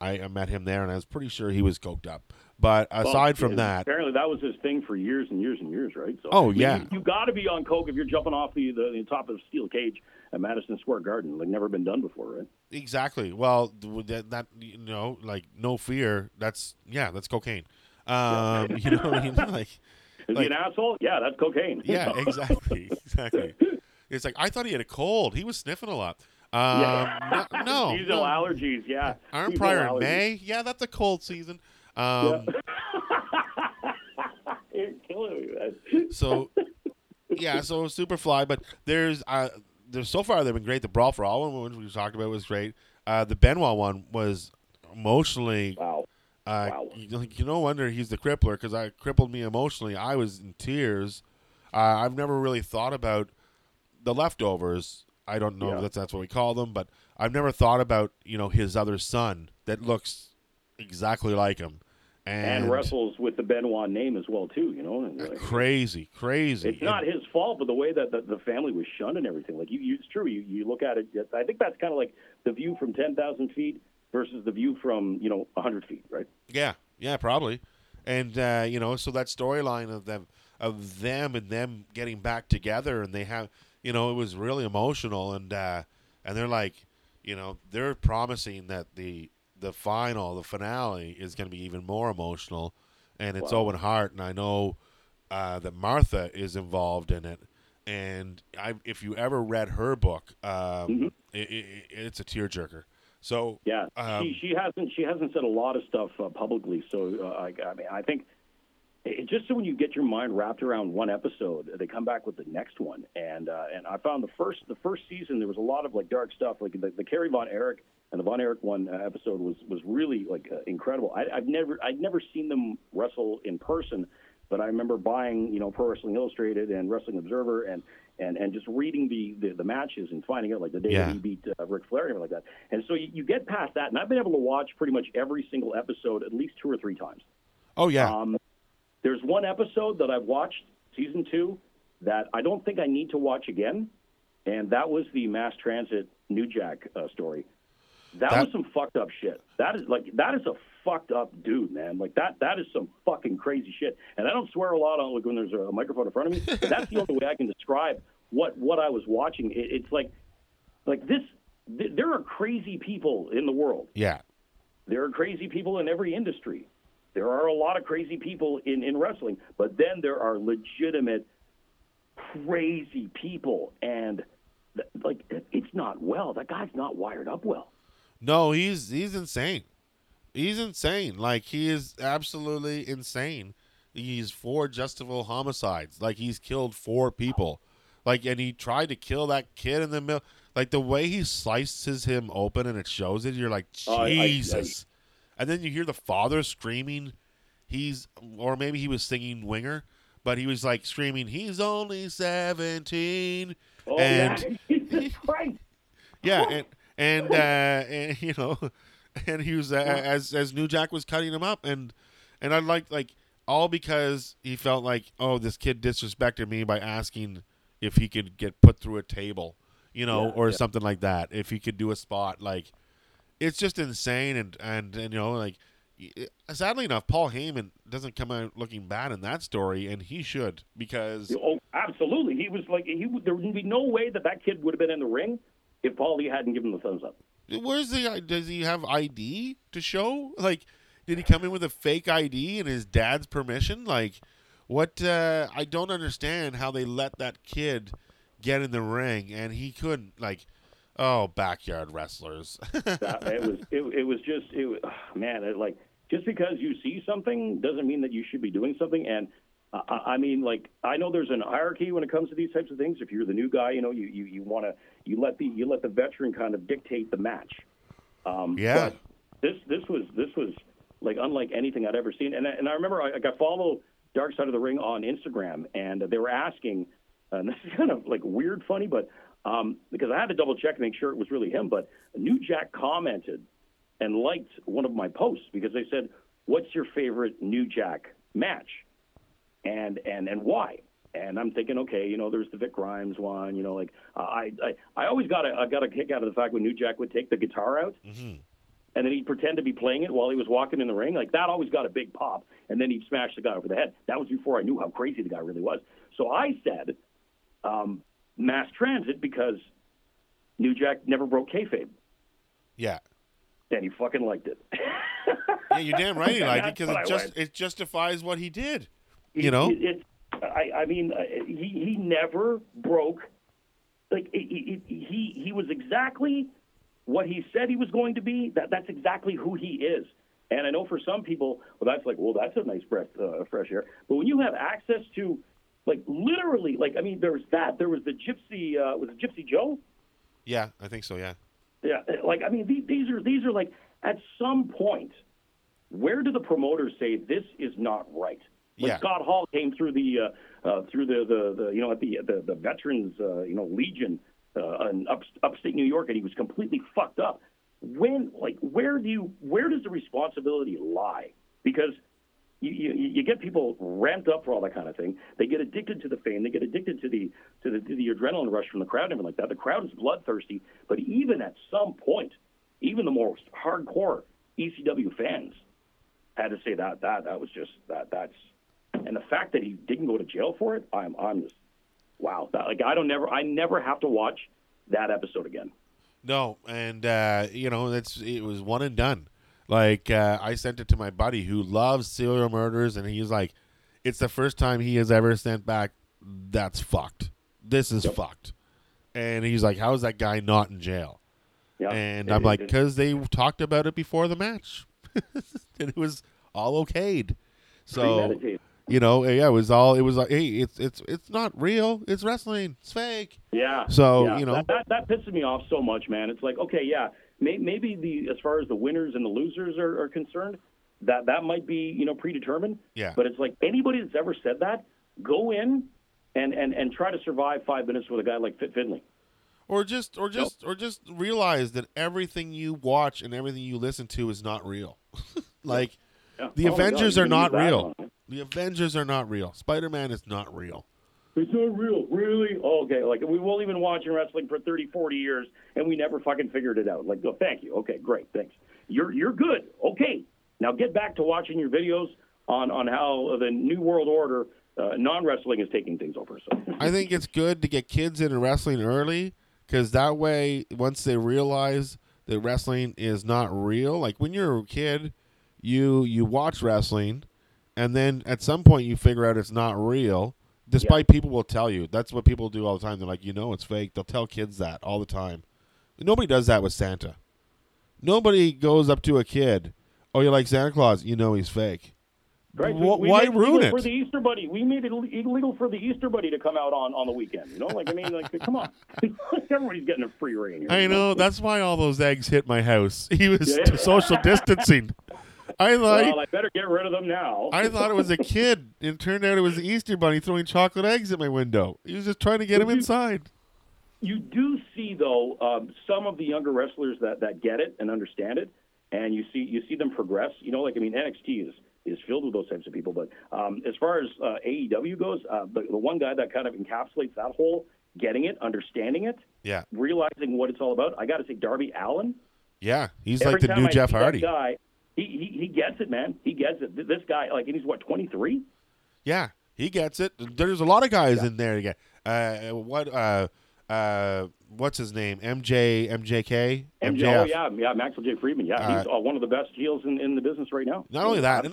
I met him there, and I was pretty sure he was coked up. But aside from that, apparently that was his thing for years and years and years, right? So, you got to be on coke if you're jumping off the top of a steel cage at Madison Square Garden, like never been done before, right? Exactly. Well, that No Fear. That's cocaine. You know what I mean? Is he an asshole? Yeah, that's cocaine. Yeah, exactly. It's like I thought he had a cold. He was sniffing a lot. No, seasonal allergies. Yeah, Arnprior in May. Yeah, that's a cold season. You're killing me, man. So Superfly, but there's so far they've been great. The Brawl for All one, which we talked about, was great. The Benoit one was emotionally wow. You no wonder he's the crippler, because I crippled me emotionally. I was in tears. I've never really thought about the leftovers. I don't know if that's what we call them, but I've never thought about his other son that looks exactly like him. And wrestles with the Benoit name as well, too, Crazy. It's not his fault, but the way that the family was shunned and everything. Like, it's true. You look at it. I think that's kind of like the view from 10,000 feet versus the view from, 100 feet, right? Yeah, probably. And, so that storyline of them getting back together, and they have, it was really emotional. And they're like, they're promising that the finale is going to be even more emotional, and it's Owen Hart, and I know that Martha is involved in it, and if you ever read her book, it's a tearjerker. So she hasn't said a lot of stuff publicly. So I think it's just so when you get your mind wrapped around one episode, they come back with the next one, and I found the first season there was a lot of like dark stuff, like the Kerry Von Erich. And the Von Erich one episode was really like incredible. I'd never seen them wrestle in person, but I remember buying Pro Wrestling Illustrated and Wrestling Observer and just reading the matches and finding out like the day that he beat Ric Flair and everything like that. And so you get past that, and I've been able to watch pretty much every single episode at least 2 or 3 times. Oh yeah. There's one episode that I've watched, season 2, that I don't think I need to watch again, and that was the mass transit New Jack story. That was some fucked up shit. That is a fucked up dude, man. Like that is some fucking crazy shit. And I don't swear a lot on when there's a microphone in front of me. That's the only way I can describe what I was watching. It's like this. There are crazy people in the world. Yeah, there are crazy people in every industry. There are a lot of crazy people in wrestling, but then there are legitimate crazy people, and it's not well. That guy's not wired up well. No, he's insane. He's insane. Like, he is absolutely insane. He's 4 justifiable homicides. Like, he's killed 4 people. Like, and he tried to kill that kid in the middle. Like, the way he slices him open and it shows it, you're like, Jesus. And then you hear the father screaming. Or maybe he was singing Winger, but he was, like, screaming, he's only 17. Oh, and yeah. Jesus Christ. Yeah, and and he was as New Jack was cutting him up, and I like all because he felt like, oh, this kid disrespected me by asking if he could get put through a table, something like that, if he could do a spot. Like, it's just insane, and like, sadly enough, Paul Heyman doesn't come out looking bad in that story, and he should, because absolutely, he was like, there would be no way that kid would have been in the ring if Paulie hadn't given the thumbs up. Does he have ID to show? Like, did he come in with a fake ID and his dad's permission? Like, what? I don't understand how they let that kid get in the ring, and he couldn't, like, oh, backyard wrestlers. It was, just because you see something doesn't mean that you should be doing something. And I mean, like, I know there's an hierarchy when it comes to these types of things. If you're the new guy, you know, you let the veteran kind of dictate the match. Yeah. This was like unlike anything I'd ever seen. And I remember I follow Dark Side of the Ring on Instagram, and they were asking, and this is kind of like weird, funny, but because I had to double check and make sure it was really him. But New Jack commented and liked one of my posts because they said, "What's your favorite New Jack match, and why?" And I'm thinking, okay, you know, there's the Vic Grimes one, you know, like I always got a kick out of the fact when New Jack would take the guitar out, mm-hmm. and then he'd pretend to be playing it while he was walking in the ring, like that always got a big pop, and then he'd smash the guy over the head. That was before I knew how crazy the guy really was. So I said, mass transit, because New Jack never broke kayfabe. Yeah. And he fucking liked it. Yeah, you're damn right he liked it, because it justifies what he did. You know? He never broke. Like, he was exactly what he said he was going to be. That's exactly who he is. And I know for some people, well, that's like, well, that's a nice breath of fresh air. But when you have access to, like, literally, like, I mean, there was that. There was the Gypsy, was it Gypsy Joe? Yeah, I think so, yeah. Yeah, like, I mean, these are like, at some point, where do the promoters say this is not right? When Scott Hall came through the you know, at the Veterans, you know, Legion in upstate New York, and he was completely fucked up. When, like, where does the responsibility lie? Because you get people ramped up for all that kind of thing. They get addicted to the fame. They get addicted to the adrenaline rush from the crowd and everything like that. The crowd is bloodthirsty. But even at some point, even the most hardcore ECW fans had to say that was just that's. And the fact that he didn't go to jail for it, I'm just, wow. I never have to watch that episode again. No, and you know, it was one and done. Like, I sent it to my buddy who loves serial murders, and he's like, it's the first time he has ever sent back, that's fucked. This is fucked. And he's like, how is that guy not in jail? Yep. And I'm like, because they talked about it before the match. And it was all okayed. So, you know, yeah, it was like, hey, it's not real. It's wrestling. It's fake. Yeah. So, yeah. You know. That pisses me off so much, man. It's like, okay, yeah. Maybe as far as the winners and the losers are concerned, that might be, you know, predetermined. Yeah. But it's like anybody that's ever said that, go in and try to survive 5 minutes with a guy like Fit Finley. Or just realize that everything you watch and everything you listen to is not real. Like, yeah. The Avengers are not real. The Avengers are not real. Spider-Man is not real. It's not real. Really? Oh, okay. Like, we won't even watch wrestling for 30, 40 years, and we never fucking figured it out. Like, oh, thank you. Okay, great. Thanks. You're good. Okay. Now get back to watching your videos on how the New World Order, non-wrestling, is taking things over. So I think it's good to get kids into wrestling early, because that way, once they realize that wrestling is not real, like when you're a kid, you watch wrestling, and then at some point you figure out it's not real. Despite people will tell you. That's what people do all the time. They're like, you know, it's fake. They'll tell kids that all the time. Nobody does that with Santa. Nobody goes up to a kid, oh, you like Santa Claus? You know he's fake. Right. Why ruin it? For the Easter Bunny. We made it illegal for the Easter Bunny to come out on the weekend. You know, like, I mean, like, come on. Everybody's getting a free reign here. I know. That's why all those eggs hit my house. He was social distancing. I thought, well, I better get rid of them now. I thought it was a kid. It turned out it was the Easter Bunny throwing chocolate eggs at my window. He was just trying to get him inside. You do see, though, some of the younger wrestlers that get it and understand it, and you see them progress. You know, like, I mean, NXT is filled with those types of people. But as far as AEW goes, the one guy that kind of encapsulates that whole getting it, understanding it, realizing what it's all about, I got to say Darby Allin. Yeah, he's every like the new Jeff Hardy. He gets it, man. He gets it. This guy, like, and he's, what, 23? Yeah, he gets it. There's a lot of guys in there. What's his name? MJK? MJF. Oh, yeah, Maxwell J. Friedman. Yeah, he's one of the best heels in the business right now. Not only that,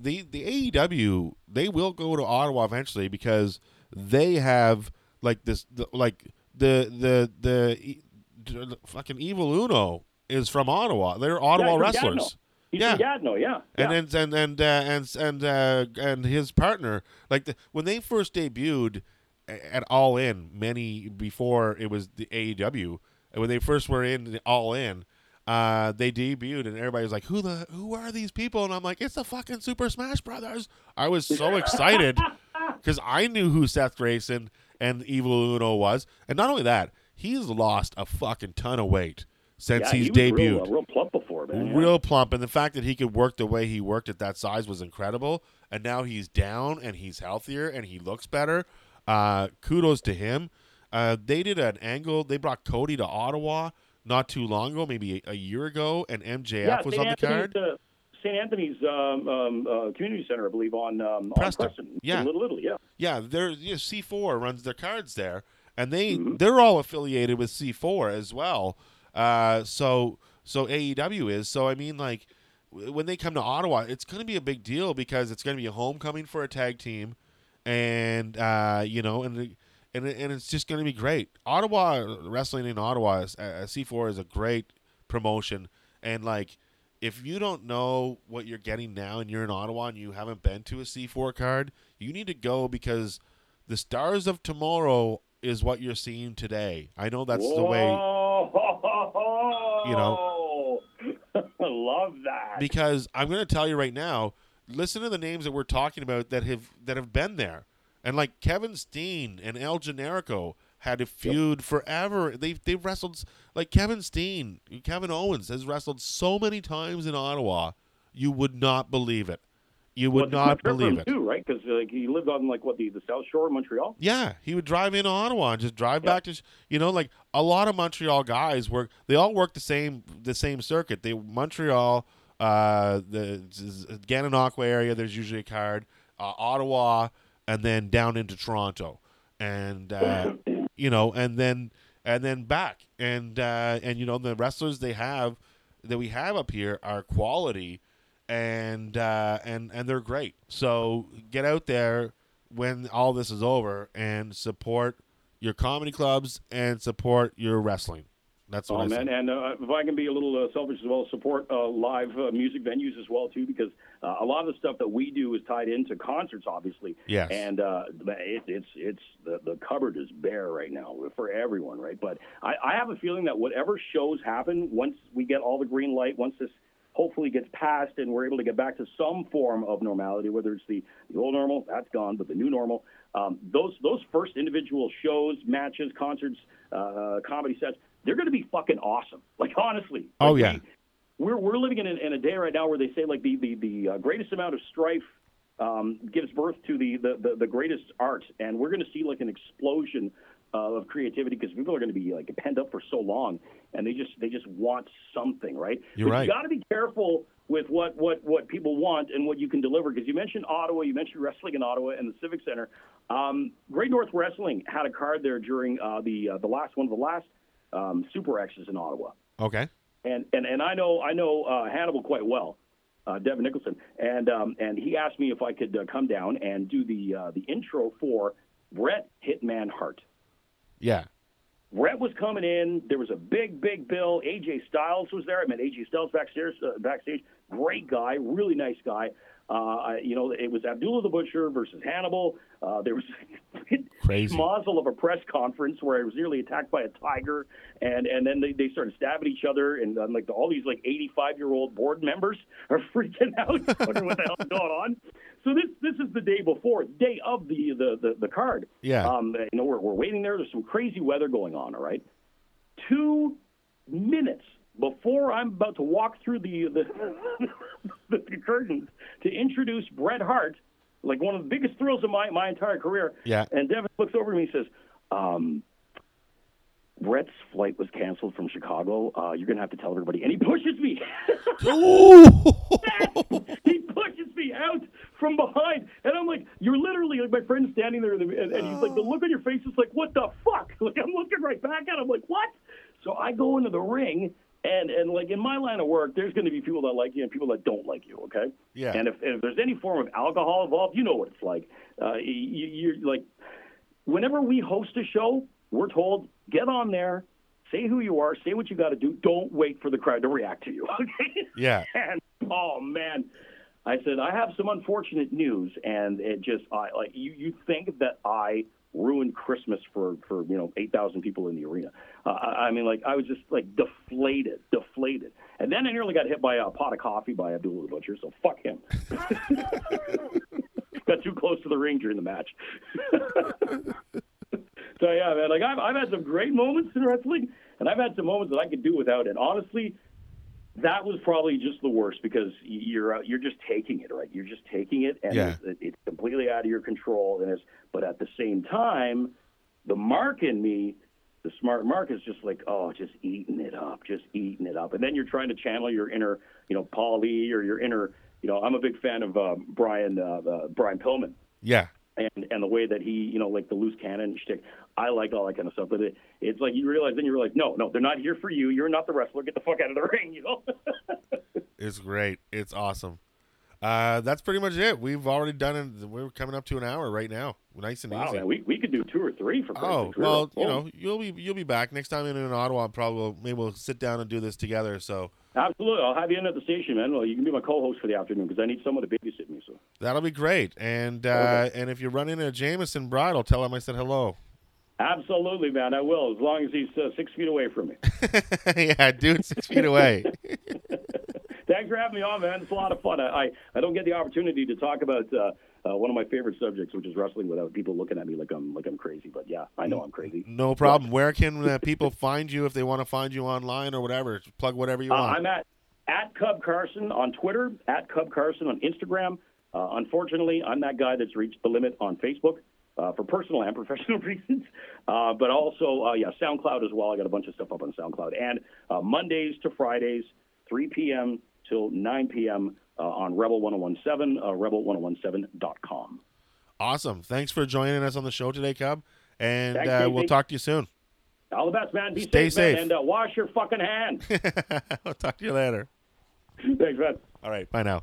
the AEW, they will go to Ottawa eventually because they have like this, the fucking Evil Uno is from Ottawa. They're Ottawa wrestlers. He's from Gatineau. And his partner, like when they first debuted at All In, many before it was the AEW, when they first were in All In, they debuted and everybody was like, who are these people? And I'm like, it's the fucking Super Smash Brothers. I was so excited because I knew who Seth Grayson and Evil Uno was, and not only that, he's lost a fucking ton of weight since he's debuted. Real plump before, man. Real plump, and the fact that he could work the way he worked at that size was incredible. And now he's down, and he's healthier, and he looks better. Kudos to him. They did an angle. They brought Cody to Ottawa not too long ago, maybe a year ago, and MJF was on the card. St. Anthony's Community Center, I believe, on Preston. Yeah. In Little Italy, yeah. Yeah, C4 runs their cards there, and they're all affiliated with C4 as well. So AEW is. So, I mean, like, when they come to Ottawa, it's going to be a big deal because it's going to be a homecoming for a tag team, and, you know, and it's just going to be great. Wrestling in Ottawa, C4 is a great promotion, and, like, if you don't know what you're getting now and you're in Ottawa and you haven't been to a C4 card, you need to go because the stars of tomorrow is what you're seeing today. I know that's the way, you know. I love that. Because I'm going to tell you right now, listen to the names that we're talking about that have been there. And like Kevin Steen and El Generico had a feud forever. They've wrestled, like Kevin Owens has wrestled so many times in Ottawa, you would not believe it. You would not believe it. Too, right? Because he lived on the South Shore of Montreal. Yeah, he would drive in to Ottawa and just drive back to, you know, like a lot of Montreal guys work. They all work the same circuit. Montreal, the Gananoque area. There's usually a card, Ottawa, and then down into Toronto. And you know, and then back, and you know, the wrestlers we have up here are quality, and they're great. So get out there when all this is over and support your comedy clubs and support your wrestling. That's what I say. And if I can be a little selfish as well, support live music venues as well, too, because a lot of the stuff that we do is tied into concerts, obviously. Yes. And it's the cupboard is bare right now for everyone, right? But I have a feeling that whatever shows happen, once we get all the green light, once this hopefully gets passed and we're able to get back to some form of normality, whether it's the old normal, that's gone, but the new normal, those first individual shows, matches, concerts, comedy sets, they're going to be fucking awesome. Like, honestly. Oh, yeah. We're living in a day right now where they say, like, the greatest amount of strife gives birth to the greatest art. And we're going to see, like, an explosion of creativity because people are going to be, like, pent up for so long. And they just want something, right? But you got to be careful with what people want and what you can deliver. Because you mentioned Ottawa, you mentioned wrestling in Ottawa and the Civic Center. Great North Wrestling had a card there during the last Super X's in Ottawa. Okay. And I know Hannibal quite well, Devin Nicholson, and he asked me if I could come down and do the intro for Bret Hitman Hart. Yeah. Bret was coming in. There was a big bill. AJ Styles was there. I met AJ Styles backstage. Great guy, really nice guy. You know, it was Abdullah the Butcher versus Hannibal. There was a mazel of a press conference where I was nearly attacked by a tiger, and then they started stabbing each other, and like all these like 85-year-old board members are freaking out, wondering what the hell's going on. So this is the day of the card. Yeah. You know, we're waiting there. There's some crazy weather going on. All right. 2 minutes before I'm about to walk through the curtains to introduce Bret Hart, like one of the biggest thrills of my entire career. Yeah. And Devin looks over at me and says, Bret's flight was canceled from Chicago. You're going to have to tell everybody. And he pushes me. He pushes me out from behind. And I'm like, you're literally, like, my friend's standing there, and he's like, the look on your face is like, what the fuck? Like, I'm looking right back at him. I'm like, what? So I go into the ring. And like in my line of work, there's going to be people that like you and people that don't like you. Okay. Yeah. And if there's any form of alcohol involved, you know what it's like. You're like, whenever we host a show, we're told, get on there, say who you are, say what you got to do. Don't wait for the crowd to react to you. Okay? Yeah. And, oh, man. I said, I have some unfortunate news, and it just you think that I ruined Christmas for 8,000 people in the arena. I was just like deflated, and then I nearly got hit by a pot of coffee by Abdullah the Butcher. So fuck him. Got too close to the ring during the match. So yeah, man. Like I've had some great moments in wrestling, and I've had some moments that I could do without it. Honestly. That was probably just the worst because you're just taking it, right? You're just taking it, and it's completely out of your control. And but at the same time, the Mark in me, the smart Mark, is just like, oh, just eating it up. And then you're trying to channel your inner, Paul Lee or your inner, I'm a big fan of Brian Pillman. Yeah. And the way that he, like the loose cannon shtick, I like all that kind of stuff. But it's like you realize, no, they're not here for you. You're not the wrestler. Get the fuck out of the ring, It's great. It's awesome. That's pretty much it. We've already done it. We're coming up to an hour right now. Nice and easy. Man, we could do 2 or 3 for. Oh well, you'll be back next time in Ottawa. Probably maybe we'll sit down and do this together. So. Absolutely. I'll have you in at the station, man. Well, you can be my co-host for the afternoon because I need someone to babysit me. So that'll be great. And okay. And if you run into Jameson Bridle, tell him I said hello. Absolutely, man. I will, as long as he's 6 feet away from me. Yeah, dude, 6 feet away. Thanks for having me on, man. It's a lot of fun. I don't get the opportunity to talk about one of my favorite subjects, which is wrestling, without people looking at me like I'm crazy. But yeah, I know I'm crazy. No problem. Where can people find you if they want to find you online or whatever? Plug whatever you want. I'm at Cub Carson on Twitter, at Cub Carson on Instagram. Unfortunately, I'm that guy that's reached the limit on Facebook for personal and professional reasons. But also, SoundCloud as well. I got a bunch of stuff up on SoundCloud. And Mondays to Fridays, 3 p.m. till 9 p.m. On Rebel 101.7, rebel101.7.com. Awesome. Thanks for joining us on the show today, Cub. And thanks, we'll talk to you soon. All the best, man. Stay safe. Man, and wash your fucking hands. I'll talk to you later. Thanks, man. All right. Bye now.